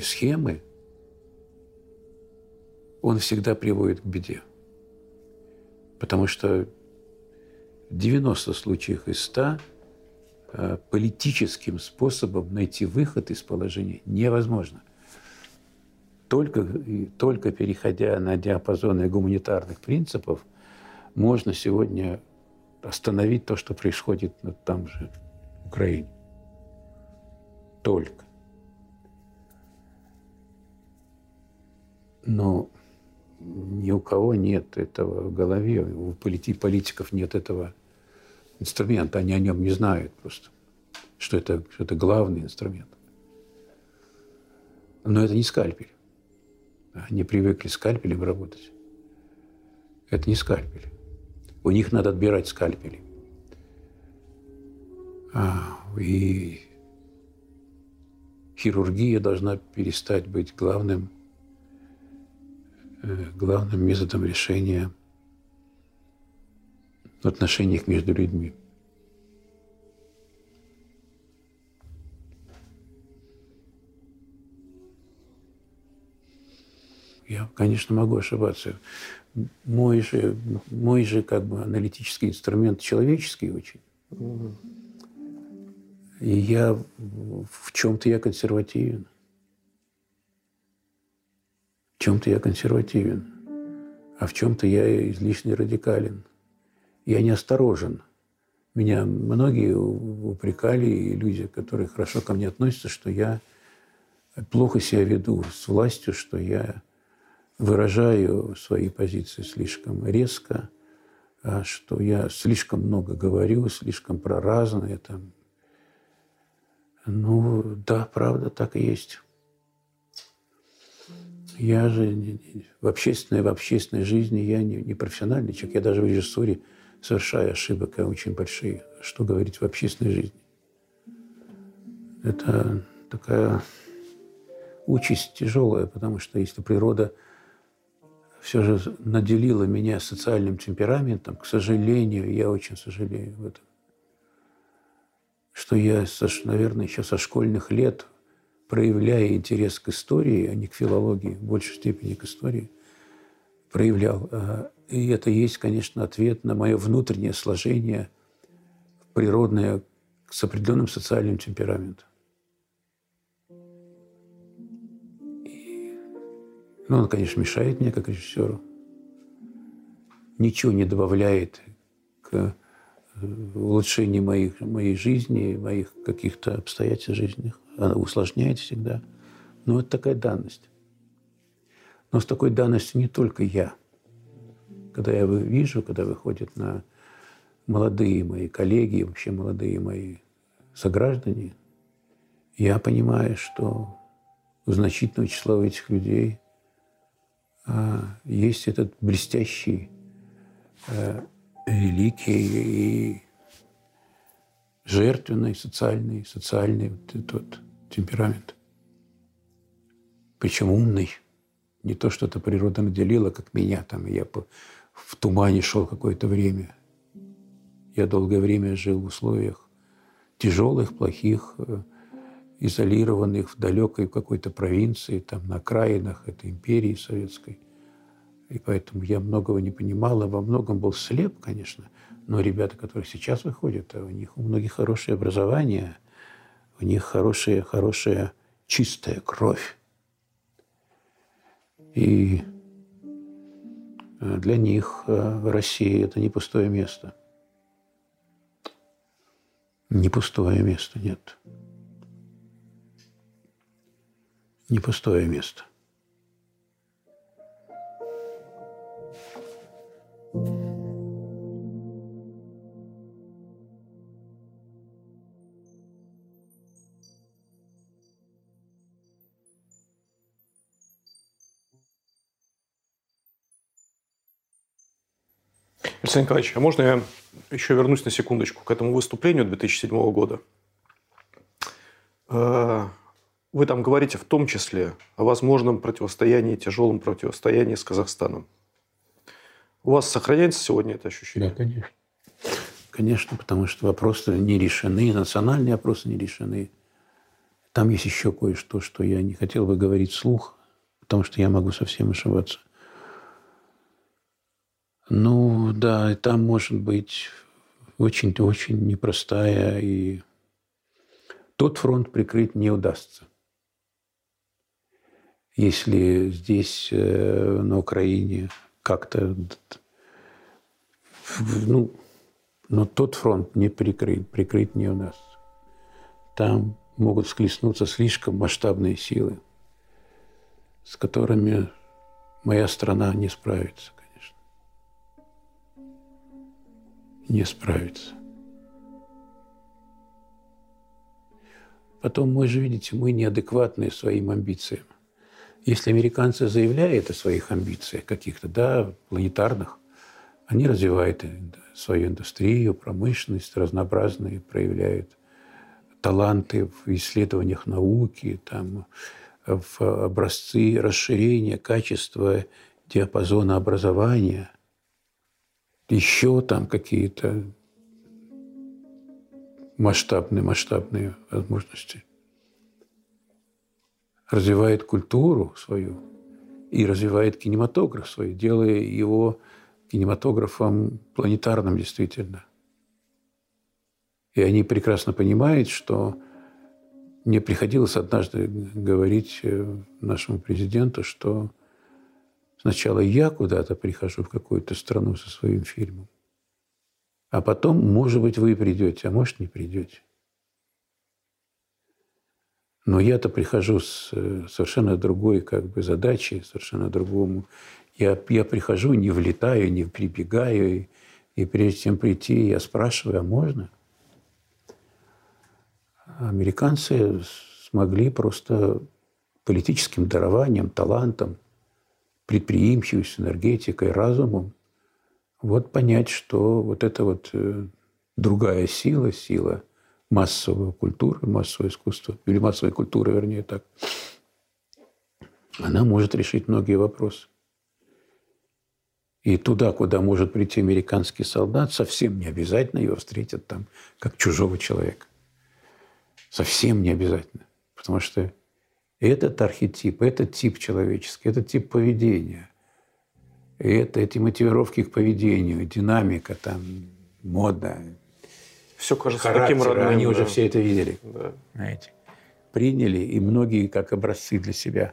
схемы, он всегда приводит к беде. Потому что в 90 случаях из 100 политическим способом найти выход из положения невозможно. Только переходя на диапазоны гуманитарных принципов, можно сегодня остановить то, что происходит там же, в Украине. Только. Но ни у кого нет этого в голове, у политиков нет этого инструмента, они о нем не знают просто, что это главный инструмент. Но это не скальпель, Они привыкли скальпелем работать. Это не скальпель. У них надо отбирать скальпели. И хирургия должна перестать быть главным методом решения в отношениях между людьми. Я, конечно, могу ошибаться. Мой же как бы аналитический инструмент человеческий очень. И в чем-то я консервативен. В чем-то я консервативен, а в чем-то я излишне радикален. Я неосторожен. Меня многие упрекали, и люди, которые хорошо ко мне относятся, что я плохо себя веду с властью, что я выражаю свои позиции слишком резко, что я слишком много говорю, слишком проразное там. Ну, да, правда, так и есть. Я же в общественной жизни я не профессиональный человек. Я даже в режиссуре совершаю ошибки очень большие. Что говорить в общественной жизни? Это такая участь тяжелая, потому что если природа все же наделила меня социальным темпераментом, к сожалению, я очень сожалею об этом, что я, наверное, еще со школьных лет, проявляя интерес к истории, а не к филологии, в большей степени к истории, проявлял. И это есть, конечно, ответ на мое внутреннее сложение, природное, с определенным социальным темпераментом. Но он, конечно, мешает мне как режиссеру. Ничего не добавляет к улучшению моей жизни, моих каких-то обстоятельств жизненных. Она усложняет всегда. Но это такая данность. Но с такой данностью не только я. Когда я вижу, когда выходят на молодые мои коллеги, вообще молодые мои сограждане, я понимаю, что у значительного числа этих людей есть этот блестящий, великий и жертвенный, социальный вот этот темперамент. Причем умный. Не то, что это природа наделила, как меня. Там я в тумане шел какое-то время. Я долгое время жил в условиях тяжелых, плохих, изолированных в далекой какой-то провинции, там, на окраинах этой империи советской. И поэтому я многого не понимал, а во многом был слеп, конечно. Но ребята, которые сейчас выходят, у них у многих хорошее образование, у них хорошая чистая кровь. И для них Россия – это не пустое место. Не пустое место, нет. Не пустое место. Александр Николаевич, а можно я еще вернусь на секундочку к этому выступлению 2007 года? Вы там говорите в том числе о возможном противостоянии, тяжелом противостоянии с Казахстаном. У вас сохраняется сегодня это ощущение? Да, конечно. Конечно, потому что вопросы не решены, национальные вопросы не решены. Там есть еще кое-что, что я не хотел бы говорить вслух, потому что я могу совсем ошибаться. Ну, да, и там может быть очень-очень непростая, и тот фронт прикрыть не удастся. Если здесь, на Украине, как-то... Ну, но тот фронт не прикрыть не удастся. Там могут схлестнуться слишком масштабные силы, с которыми моя страна не справится. Не справиться. Потом, мы же, видите, мы неадекватны своим амбициям. Если американцы заявляют о своих амбициях каких-то, да, планетарных, они развивают свою индустрию, промышленность, разнообразные проявляют таланты в исследованиях науки, там, в образцы расширения качества диапазона образования, еще там какие-то масштабные возможности. Развивает культуру свою и развивает кинематограф свой, делая его кинематографом планетарным действительно. И они прекрасно понимают, что мне приходилось однажды говорить нашему президенту, что сначала я куда-то прихожу в какую-то страну со своим фильмом, а потом, может быть, вы придете, а может, не придете. Но я-то прихожу с совершенно другой как бы задачей, совершенно другому. Я прихожу, не влетаю, не прибегаю, и прежде чем прийти, я спрашиваю, а можно? Американцы смогли просто политическим дарованием, талантом, предприимчивостью, энергетикой, разумом вот понять, что вот эта вот другая сила, сила массовой культуры, массового искусства, или массовой культуры, вернее, так, она может решить многие вопросы. И туда, куда может прийти американский солдат, совсем не обязательно его встретят там как чужого человека. Совсем не обязательно. Потому что этот архетип, этот тип человеческий, этот тип поведения, эти мотивировки к поведению, динамика, там, мода, все кажется характер, таким родным. Они уже все это видели. Да. Знаете, приняли, и многие как образцы для себя.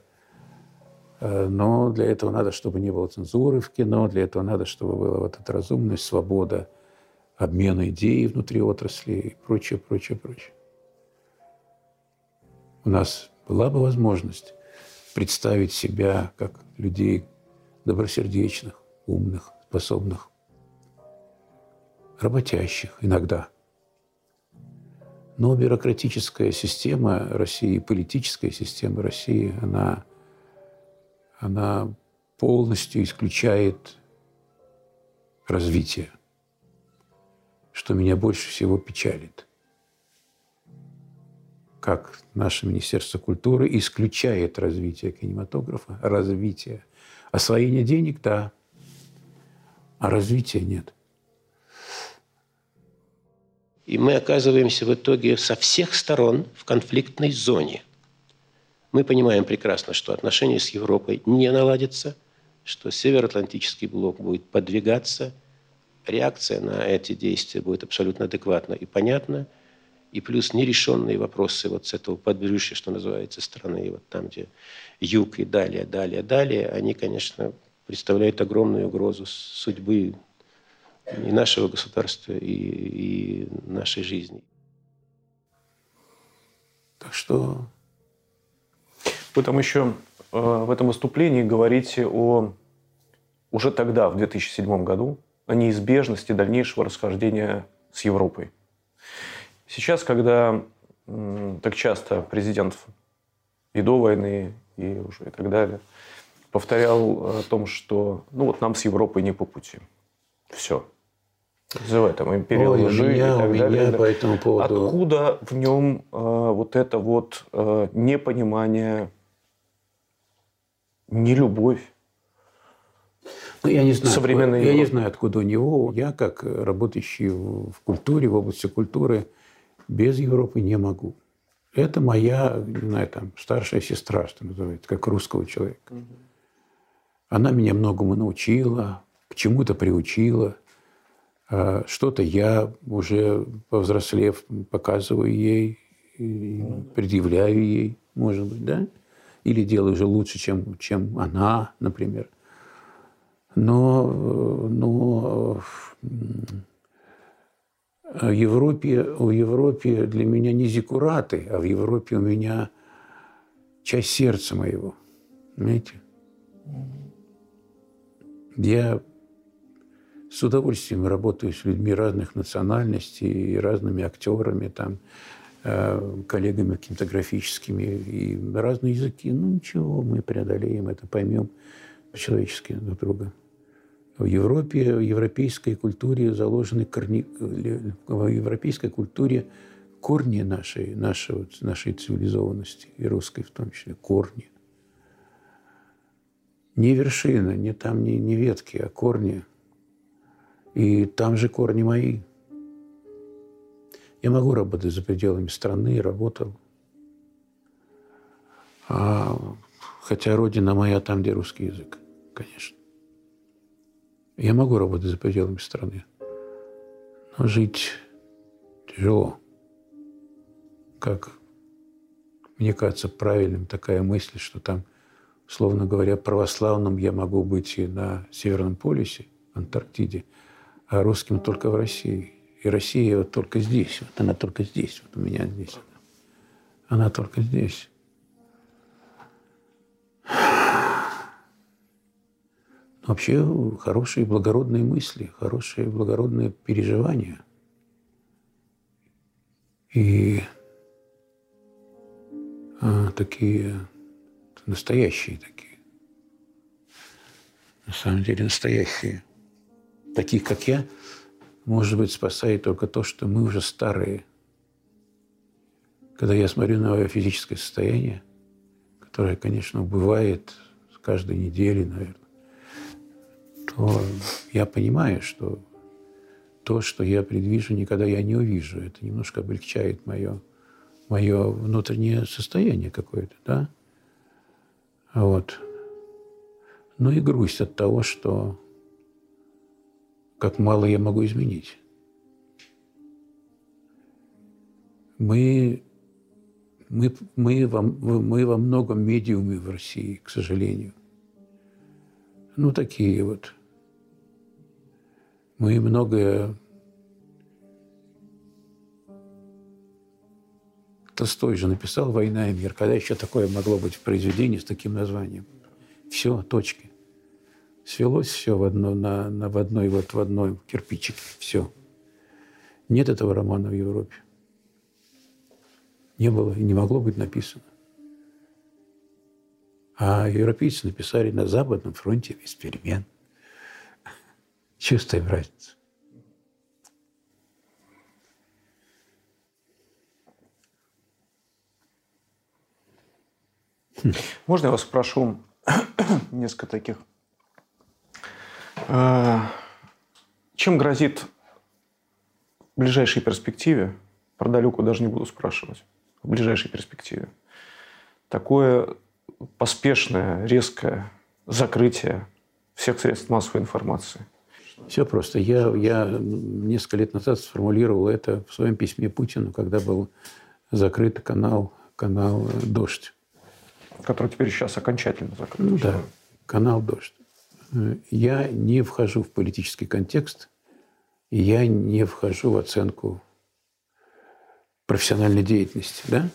Но для этого надо, чтобы не было цензуры в кино, для этого надо, чтобы была вот эта разумность, свобода обмена идей внутри отрасли и прочее, прочее, прочее. У нас была бы возможность представить себя как людей добросердечных, умных, способных, работящих иногда. Но бюрократическая система России, политическая система России, она полностью исключает развитие, что меня больше всего печалит. Как наше Министерство культуры исключает развитие кинематографа, развитие. Освоение денег – да, а развития нет. И мы оказываемся в итоге со всех сторон в конфликтной зоне. Мы понимаем прекрасно, что отношения с Европой не наладятся, что Североатлантический блок будет подвигаться, реакция на эти действия будет абсолютно адекватна и понятна. И плюс нерешенные вопросы вот с этого подбрюшья, что называется, страны, вот там, где юг и далее, они, конечно, представляют огромную угрозу судьбы и нашего государства, и нашей жизни. Так что... Вы там еще в этом выступлении говорите о уже тогда, в 2007 году, о неизбежности дальнейшего расхождения с Европой. Сейчас, когда так часто президент и до войны, и уже и так далее, повторял о том, что ну вот нам с Европой не по пути. Все. Называй там империал лжи и так далее. По этому поводу... Откуда в нем вот это вот непонимание, нелюбовь? Ну, я не знаю, откуда у него. Я, как работающий в культуре, в области культуры, без Европы не могу. Это моя, не знаю, там, старшая сестра, что называется, как русского человека. Угу. Она меня многому научила, к чему-то приучила. Что-то я, уже повзрослев, показываю ей, предъявляю ей, может быть, да? Или делаю уже лучше, чем она, например. Но в Европе для меня не зиккураты, а в Европе у меня часть сердца моего. Понимаете? Я с удовольствием работаю с людьми разных национальностей и разными актерами, там, коллегами какими-то графическими, и разные языки. Ну ничего, мы преодолеем это, поймем человечески друг друга. В Европе, в европейской культуре заложены корни, в европейской культуре корни нашей цивилизованности, и русской в том числе, корни. Не вершина, не там, не ветки, а корни. И там же корни мои. Я могу работать за пределами страны, работал. Хотя родина моя там, где русский язык, конечно. Я могу работать за пределами страны, но жить тяжело. Как мне кажется правильным такая мысль, что там, условно говоря, православным я могу быть и на Северном полюсе, Антарктиде, а русским только в России. И Россия вот только здесь, вот она только здесь, вот у меня здесь. Она только здесь. Вообще хорошие благородные мысли, хорошие благородные переживания. И такие настоящие такие. На самом деле настоящие. Таких, как я, может быть, спасает только то, что мы уже старые. Когда я смотрю на мое физическое состояние, которое, конечно, убывает с каждой недели, наверное, то я понимаю, что то, что я предвижу, никогда я не увижу. Это немножко облегчает мое внутреннее состояние какое-то, да? Вот. Ну и грусть от того, что как мало я могу изменить. Мы во многом медиумы в России, к сожалению. Ну, такие вот. Мы многое... Толстой же написал «Война и мир». Когда еще такое могло быть в произведении с таким названием? Все, точки. Свелось все в одно, в одной кирпичик. Все. Нет этого романа в Европе. Не было и не могло быть написано. А европейцы написали на Западном фронте эксперимент. Чувствуем разницу. Можно я вас спрошу несколько таких? Чем грозит в ближайшей перспективе, про далекую даже не буду спрашивать, в ближайшей перспективе, такое поспешное, резкое закрытие всех средств массовой информации? Все просто. Я несколько лет назад сформулировал это в своем письме Путину, когда был закрыт канал «Дождь». Который теперь сейчас окончательно закрыт. Ну да, канал «Дождь». Я не вхожу в политический контекст, и я не вхожу в оценку профессиональной деятельности. Да?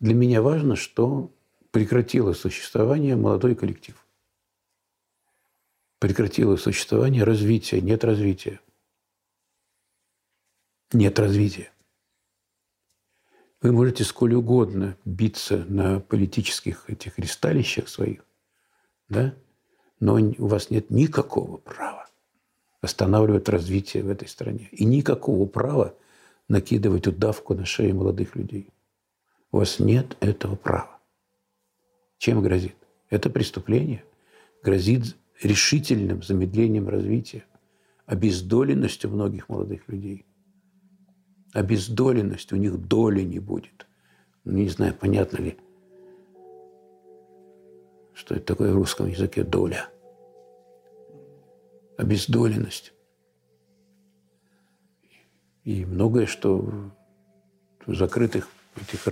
Для меня важно, что прекратило существование молодой коллектив. Прекратило существование развитие. Нет развития. Нет развития. Вы можете сколь угодно биться на политических этих ристалищах своих, да? Но у вас нет никакого права останавливать развитие в этой стране. И никакого права накидывать удавку на шею молодых людей. У вас нет этого права. Чем грозит? Это преступление. Грозит решительным замедлением развития, обездоленностью многих молодых людей. Обездоленность, у них доли не будет. Не знаю, понятно ли, что это такое в русском языке доля. Обездоленность. И многое, что в закрытых этих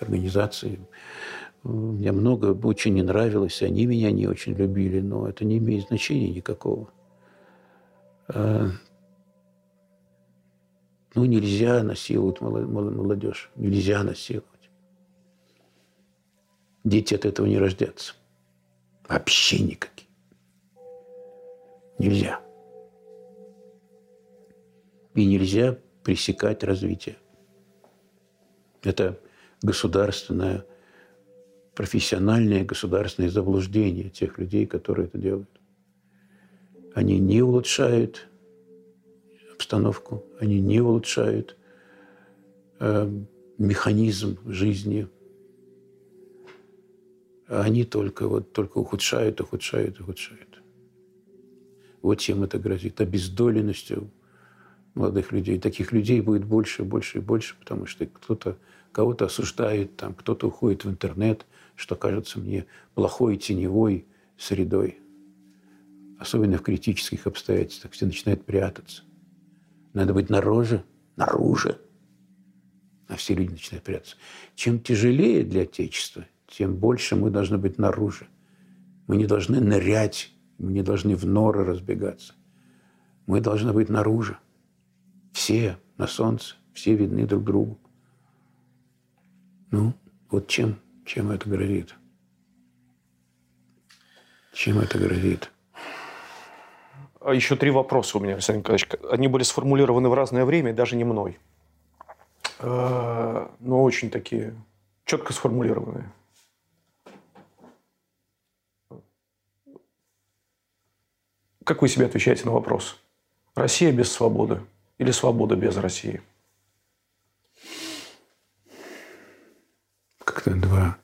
организациях. Мне много очень не нравилось, они меня не очень любили, но это не имеет значения никакого. Ну, нельзя насиловать молодежь, нельзя насиловать. Дети от этого не рождаются. Вообще никакие. Нельзя. И нельзя пресекать развитие. Это государственное, профессиональное государственное заблуждение тех людей, которые это делают. Они не улучшают обстановку, они не улучшают механизм жизни. Они только ухудшают. Вот чем это грозит. Обездоленностью молодых людей. Таких людей будет больше, потому что кто-то кого-то осуждает, там, кто-то уходит в интернет, что кажется мне плохой теневой средой. Особенно в критических обстоятельствах. Все начинают прятаться. Надо быть наружу. А все люди начинают прятаться. Чем тяжелее для Отечества, тем больше мы должны быть наружу. Мы не должны нырять, мы не должны в норы разбегаться. Мы должны быть наружу. Все на солнце, все видны друг другу. Ну, вот чем это грозит? Чем это грозит? А еще три вопроса у меня, Александр Николаевич. Они были сформулированы в разное время, даже не мной. Но очень такие четко сформулированные. Как вы себе отвечаете на вопрос? Россия без свободы или свобода без России? Как-то два.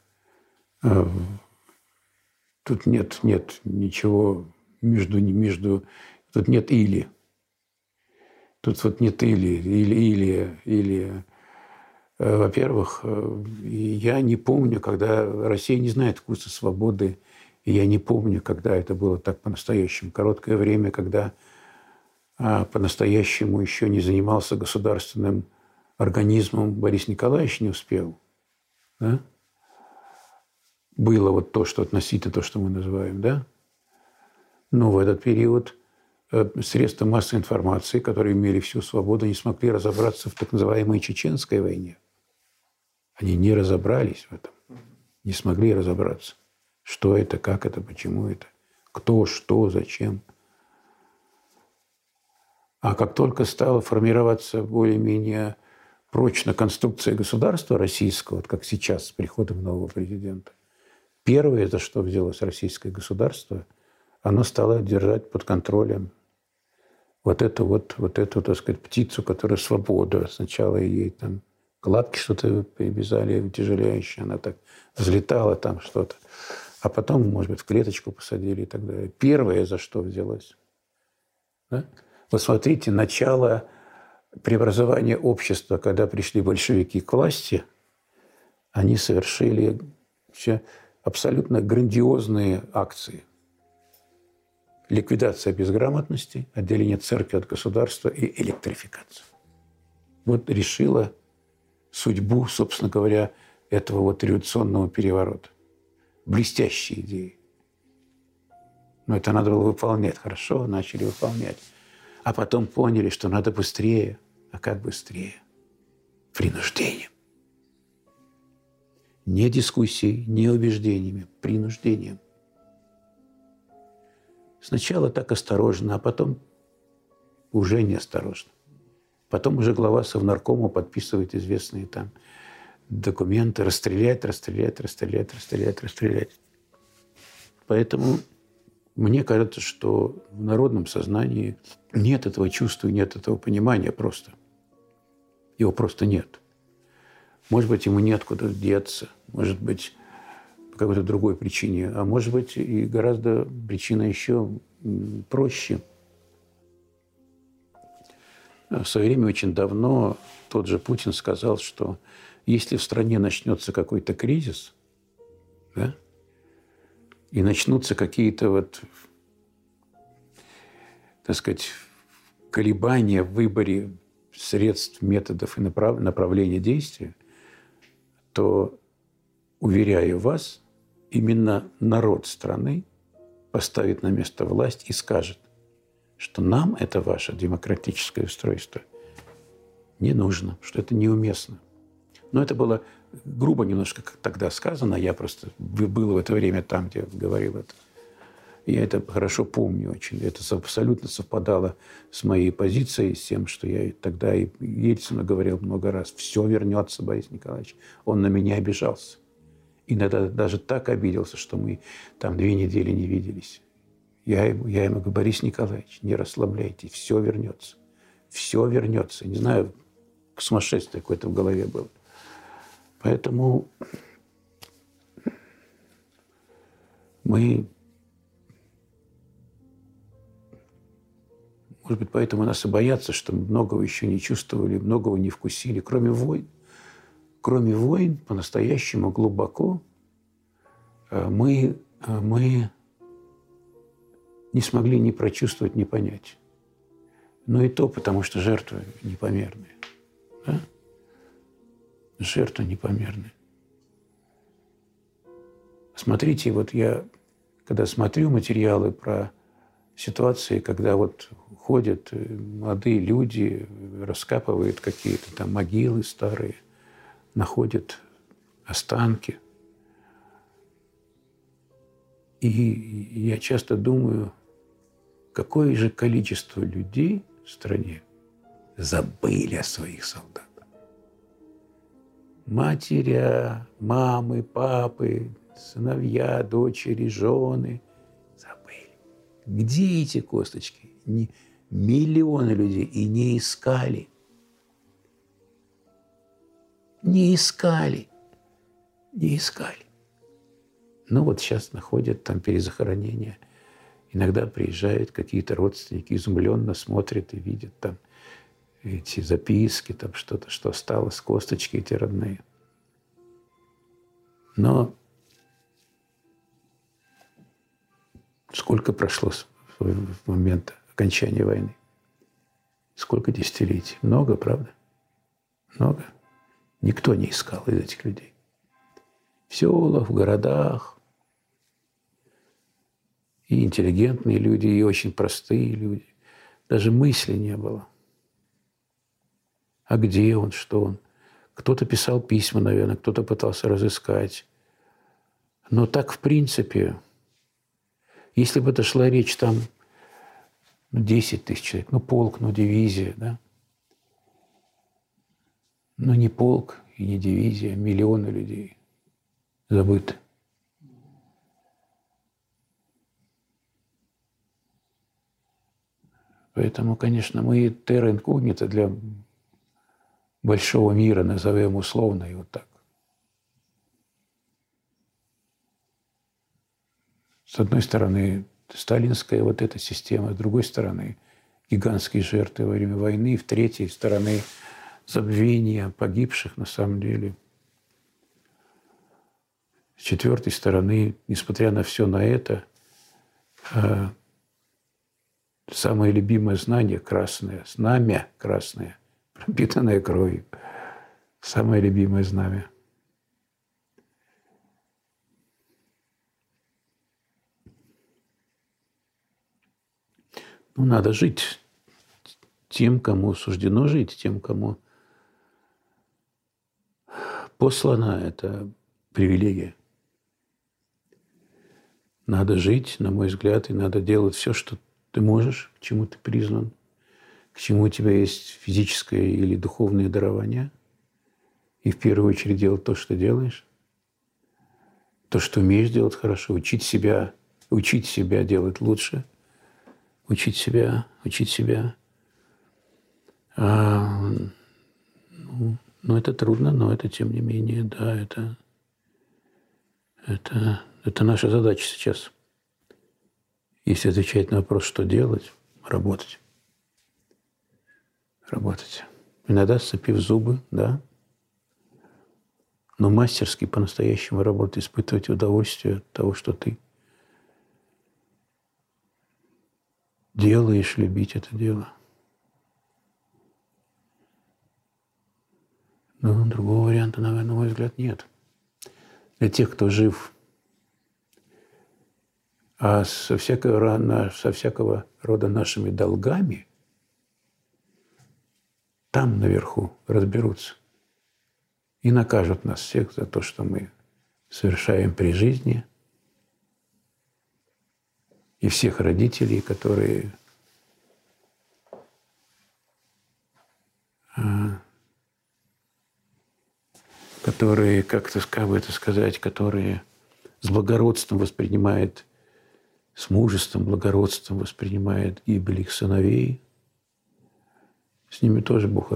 Тут нет ничего между... Тут нет или. Тут вот нет или. Во-первых, я не помню, когда Россия не знает вкуса свободы. И я не помню, когда это было так по-настоящему. Короткое время, когда по-настоящему еще не занимался государственным организмом, Борис Николаевич не успел. Да? Было вот то, что относительно то, что мы называем. Да? Но в этот период средства массовой информации, которые имели всю свободу, не смогли разобраться в так называемой Чеченской войне. Они не разобрались в этом. Не смогли разобраться. Что это, как это, почему это, кто, что, зачем. А как только стала формироваться более-менее прочно конструкция государства российского, вот как сейчас с приходом нового президента, первое, за что взялось российское государство, оно стало держать под контролем вот эту, так сказать, птицу, которая свобода. Сначала ей там кладки что-то привязали, утяжеляющие, она так взлетала там что-то. А потом, может быть, в клеточку посадили и так далее. Первое, за что взялось. Да? Вот смотрите, начало преобразования общества, когда пришли большевики к власти, они совершили абсолютно грандиозные акции. Ликвидация безграмотности, отделение церкви от государства и электрификация. Вот решила судьбу, собственно говоря, этого вот революционного переворота. Блестящие идеи. Но это надо было выполнять. Хорошо, начали выполнять. А потом поняли, что надо быстрее. А как быстрее? Принуждением. Не дискуссией, не убеждениями. Принуждением. Сначала так осторожно, а потом уже неосторожно. Потом уже глава Совнаркома подписывает известные там документы, расстрелять. Поэтому мне кажется, что в народном сознании нет этого чувства, нет этого понимания просто. Его просто нет. Может быть, ему неоткуда деться, может быть, по какой-то другой причине, а может быть, и гораздо причина еще проще. В свое время очень давно тот же Путин сказал, что если в стране начнется какой-то кризис, да, и начнутся какие-то вот, так сказать, колебания в выборе средств, методов и направления действия, то, уверяю вас, именно народ страны поставит на место власть и скажет, что нам это ваше демократическое устройство не нужно, что это неуместно. Но это было грубо немножко тогда сказано. Я просто был в это время там, где говорил это. Я это хорошо помню очень. Это абсолютно совпадало с моей позицией, с тем, что я тогда и Ельцину говорил много раз. Все вернется, Борис Николаевич. Он на меня обижался. Иногда даже так обиделся, что мы там 2 недели не виделись. Я ему говорю: Борис Николаевич, не расслабляйтесь, все вернется. Все вернется. Не знаю, сумасшествие какое-то в голове было. Поэтому мы... Может быть, поэтому нас и боятся, что многого еще не чувствовали, многого не вкусили, кроме войн. Кроме войн, по-настоящему глубоко, мы не смогли ни прочувствовать, ни понять. Но и то, потому что жертвы непомерные. Да? Жертвы непомерные. Смотрите, вот я, когда смотрю материалы про ситуации, когда вот ходят молодые люди, раскапывают какие-то там могилы старые, находят останки. И я часто думаю, какое же количество людей в стране забыли о своих солдатах. Матеря, мамы, папы, сыновья, дочери, жены. Забыли. Где эти косточки? Миллионы людей и не искали. Не искали. Не искали. Ну вот сейчас находят там перезахоронение. Иногда приезжают какие-то родственники, изумленно смотрят и видят там эти записки, там что-то, что осталось, косточки эти родные. Но сколько прошло с момента окончания войны? Сколько десятилетий? Много, правда? Много. Никто не искал из этих людей. В селах, в городах. И интеллигентные люди, и очень простые люди. Даже мысли не было. А где он, что он? Кто-то писал письма, наверное, кто-то пытался разыскать. Но так, в принципе, если бы это шла речь там 10 тысяч человек, полк, дивизия, да? Не полк и не дивизия, миллионы людей забыты. Поэтому, конечно, мы терра инкогнита для большого мира, назовем условно его так. С одной стороны, сталинская вот эта система, с другой стороны, гигантские жертвы во время войны, с третьей стороны, забвение погибших на самом деле. С четвертой стороны, несмотря на все на это, самое любимое знание – красное. Знамя красное, пропитанное кровью. Самое любимое знамя. Надо жить тем, кому суждено жить, тем, кому послана эта привилегия. Надо жить, на мой взгляд, и надо делать все, что ты можешь, к чему ты призван, к чему у тебя есть физическое или духовное дарование. И в первую очередь делать то, что делаешь. То, что умеешь делать хорошо, учить себя делать лучше. Учить себя. Это трудно, но это, тем не менее, да, это наша задача сейчас. Если отвечать на вопрос, что делать, работать. Работать. Иногда сцепив зубы, да. Но мастерски по-настоящему работать, испытывать удовольствие от того, что ты делаешь, любить это дело. Но другого варианта, наверное, на мой взгляд, нет. Для тех, кто жив. А со всякого рода нашими долгами там наверху разберутся и накажут нас всех за то, что мы совершаем при жизни. и всех родителей, которые которые с благородством воспринимают, с мужеством, благородством воспринимают гибель их сыновей. С ними тоже Бог,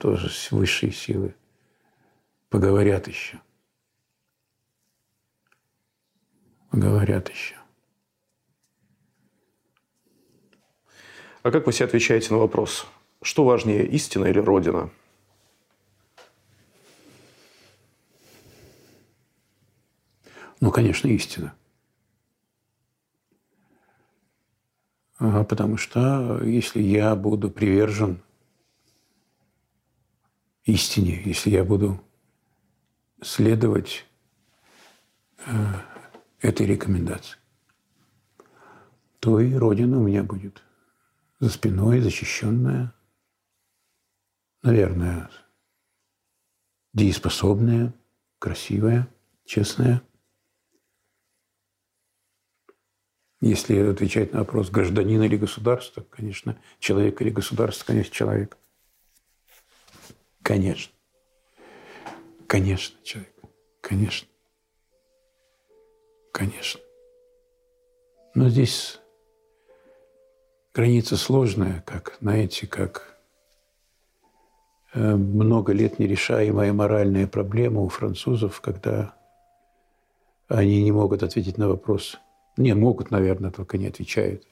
тоже высшие силы поговорят еще. А как вы себе отвечаете на вопрос, что важнее, истина или Родина? Ну, конечно, истина. Потому что если я буду привержен истине, если я буду следовать этой рекомендации, то и Родина у меня будет за спиной, защищенная, наверное, дееспособная, красивая, честная. Если отвечать на вопрос, гражданин или государство, конечно, человек или государство, конечно, человек. Конечно. Конечно, человек. Конечно. Конечно. Но здесь граница сложная, как, знаете, как много лет нерешаемая моральная проблема у французов, когда они не могут ответить на вопрос. Не, могут, наверное, только не отвечают.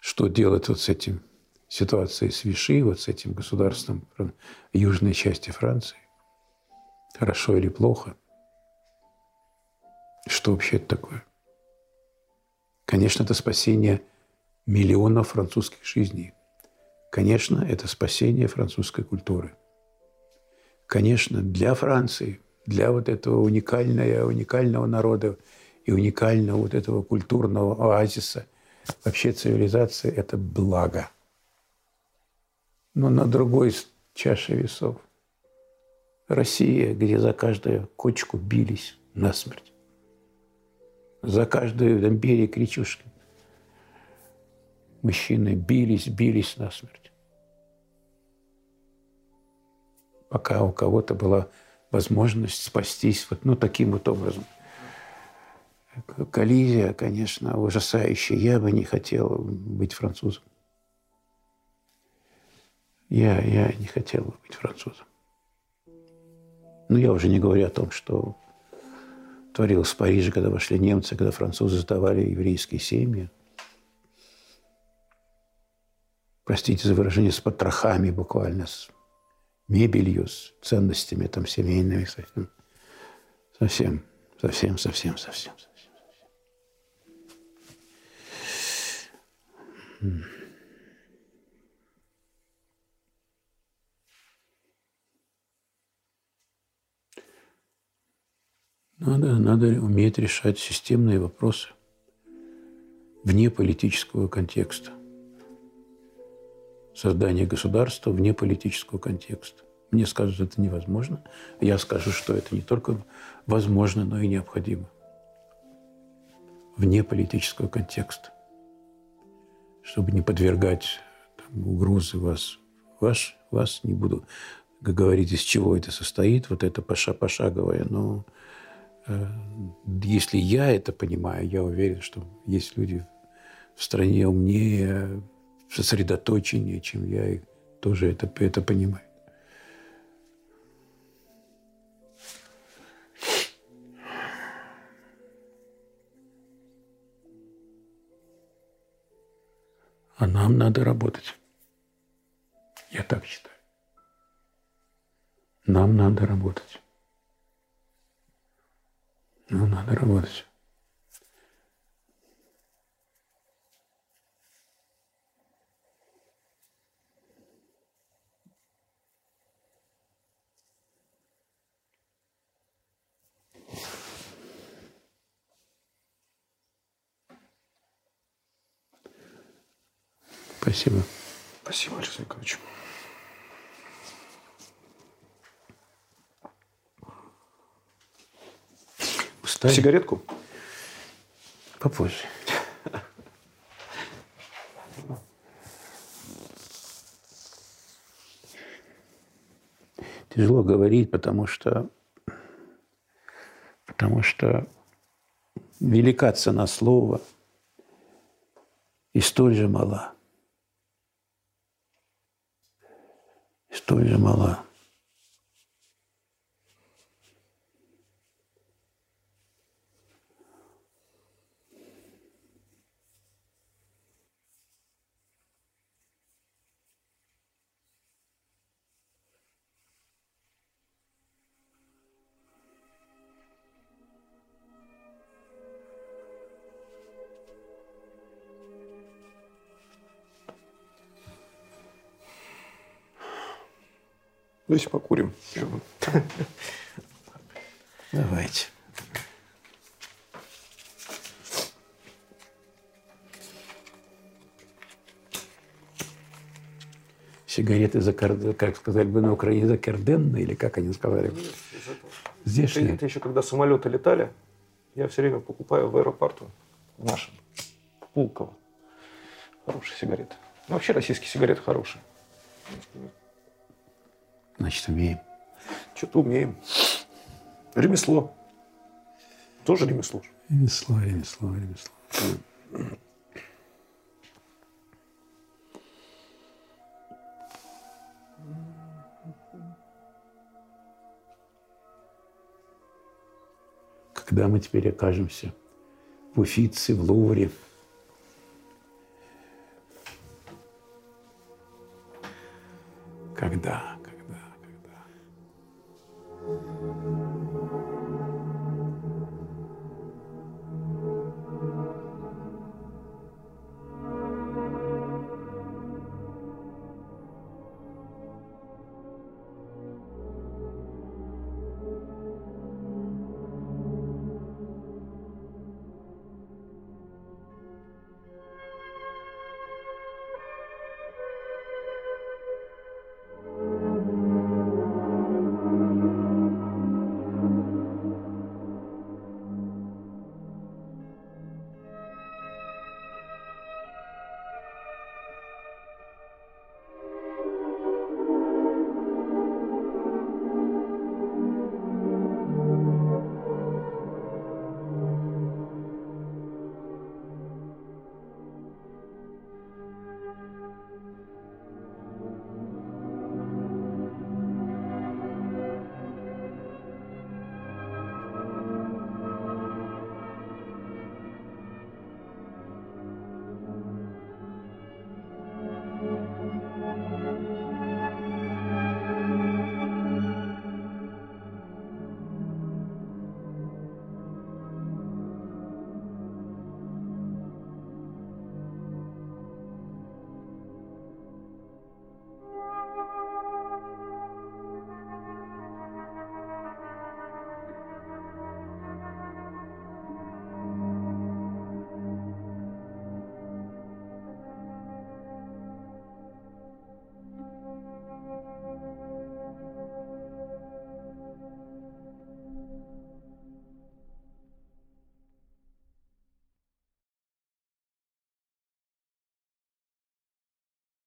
Что делать вот с этим ситуацией с Виши, вот с этим государством южной части Франции? Хорошо или плохо? Что вообще это такое? Конечно, это спасение миллионов французских жизней. Конечно, это спасение французской культуры. Конечно, для Франции, для вот этого уникального народа, и уникального вот этого культурного оазиса вообще цивилизации – это благо. Но на другой чаше весов Россия, где за каждую кочку бились насмерть, за каждую там, берег речушки мужчины бились насмерть. Пока у кого-то была возможность спастись вот ну, таким вот образом. Коллизия, конечно, ужасающая. Я бы не хотел быть французом. Я не хотел бы быть французом. Но я уже не говорю о том, что творилось в Париже, когда вошли немцы, когда французы сдавали еврейские семьи. Простите за выражение, с потрохами буквально, с мебелью, с ценностями там семейными. Совсем. Надо уметь решать системные вопросы вне политического контекста. Создание государства вне политического контекста. Мне скажут, что это невозможно. Я скажу, что это не только возможно, но и необходимо. Вне политического контекста. Чтобы не подвергать там, угрозы вас не буду говорить, из чего это состоит, вот это пошаговое. Но если я это понимаю, я уверен, что есть люди в стране умнее, сосредоточеннее, чем я, и тоже это понимаю. А нам надо работать. Я так считаю. Нам надо работать. Спасибо. Спасибо, Алексей Николаевич. Устали? Сигаретку? Попозже. Тяжело говорить, потому что велика цена слова и столь же мала. И столь же мала. Давайте покурим. Давайте. Сигареты, как сказали бы на Украине, закарденные, или как они сказали? Здешние. Это еще когда самолеты летали, я все время покупаю в аэропорту в нашем, в Пулково. Хорошие сигареты. Вообще российские сигареты хорошие. Значит, умеем. Что-то умеем. Ремесло. Тоже ремесло. Ремесло. Когда мы теперь окажемся в Уфице, в Лувре, когда...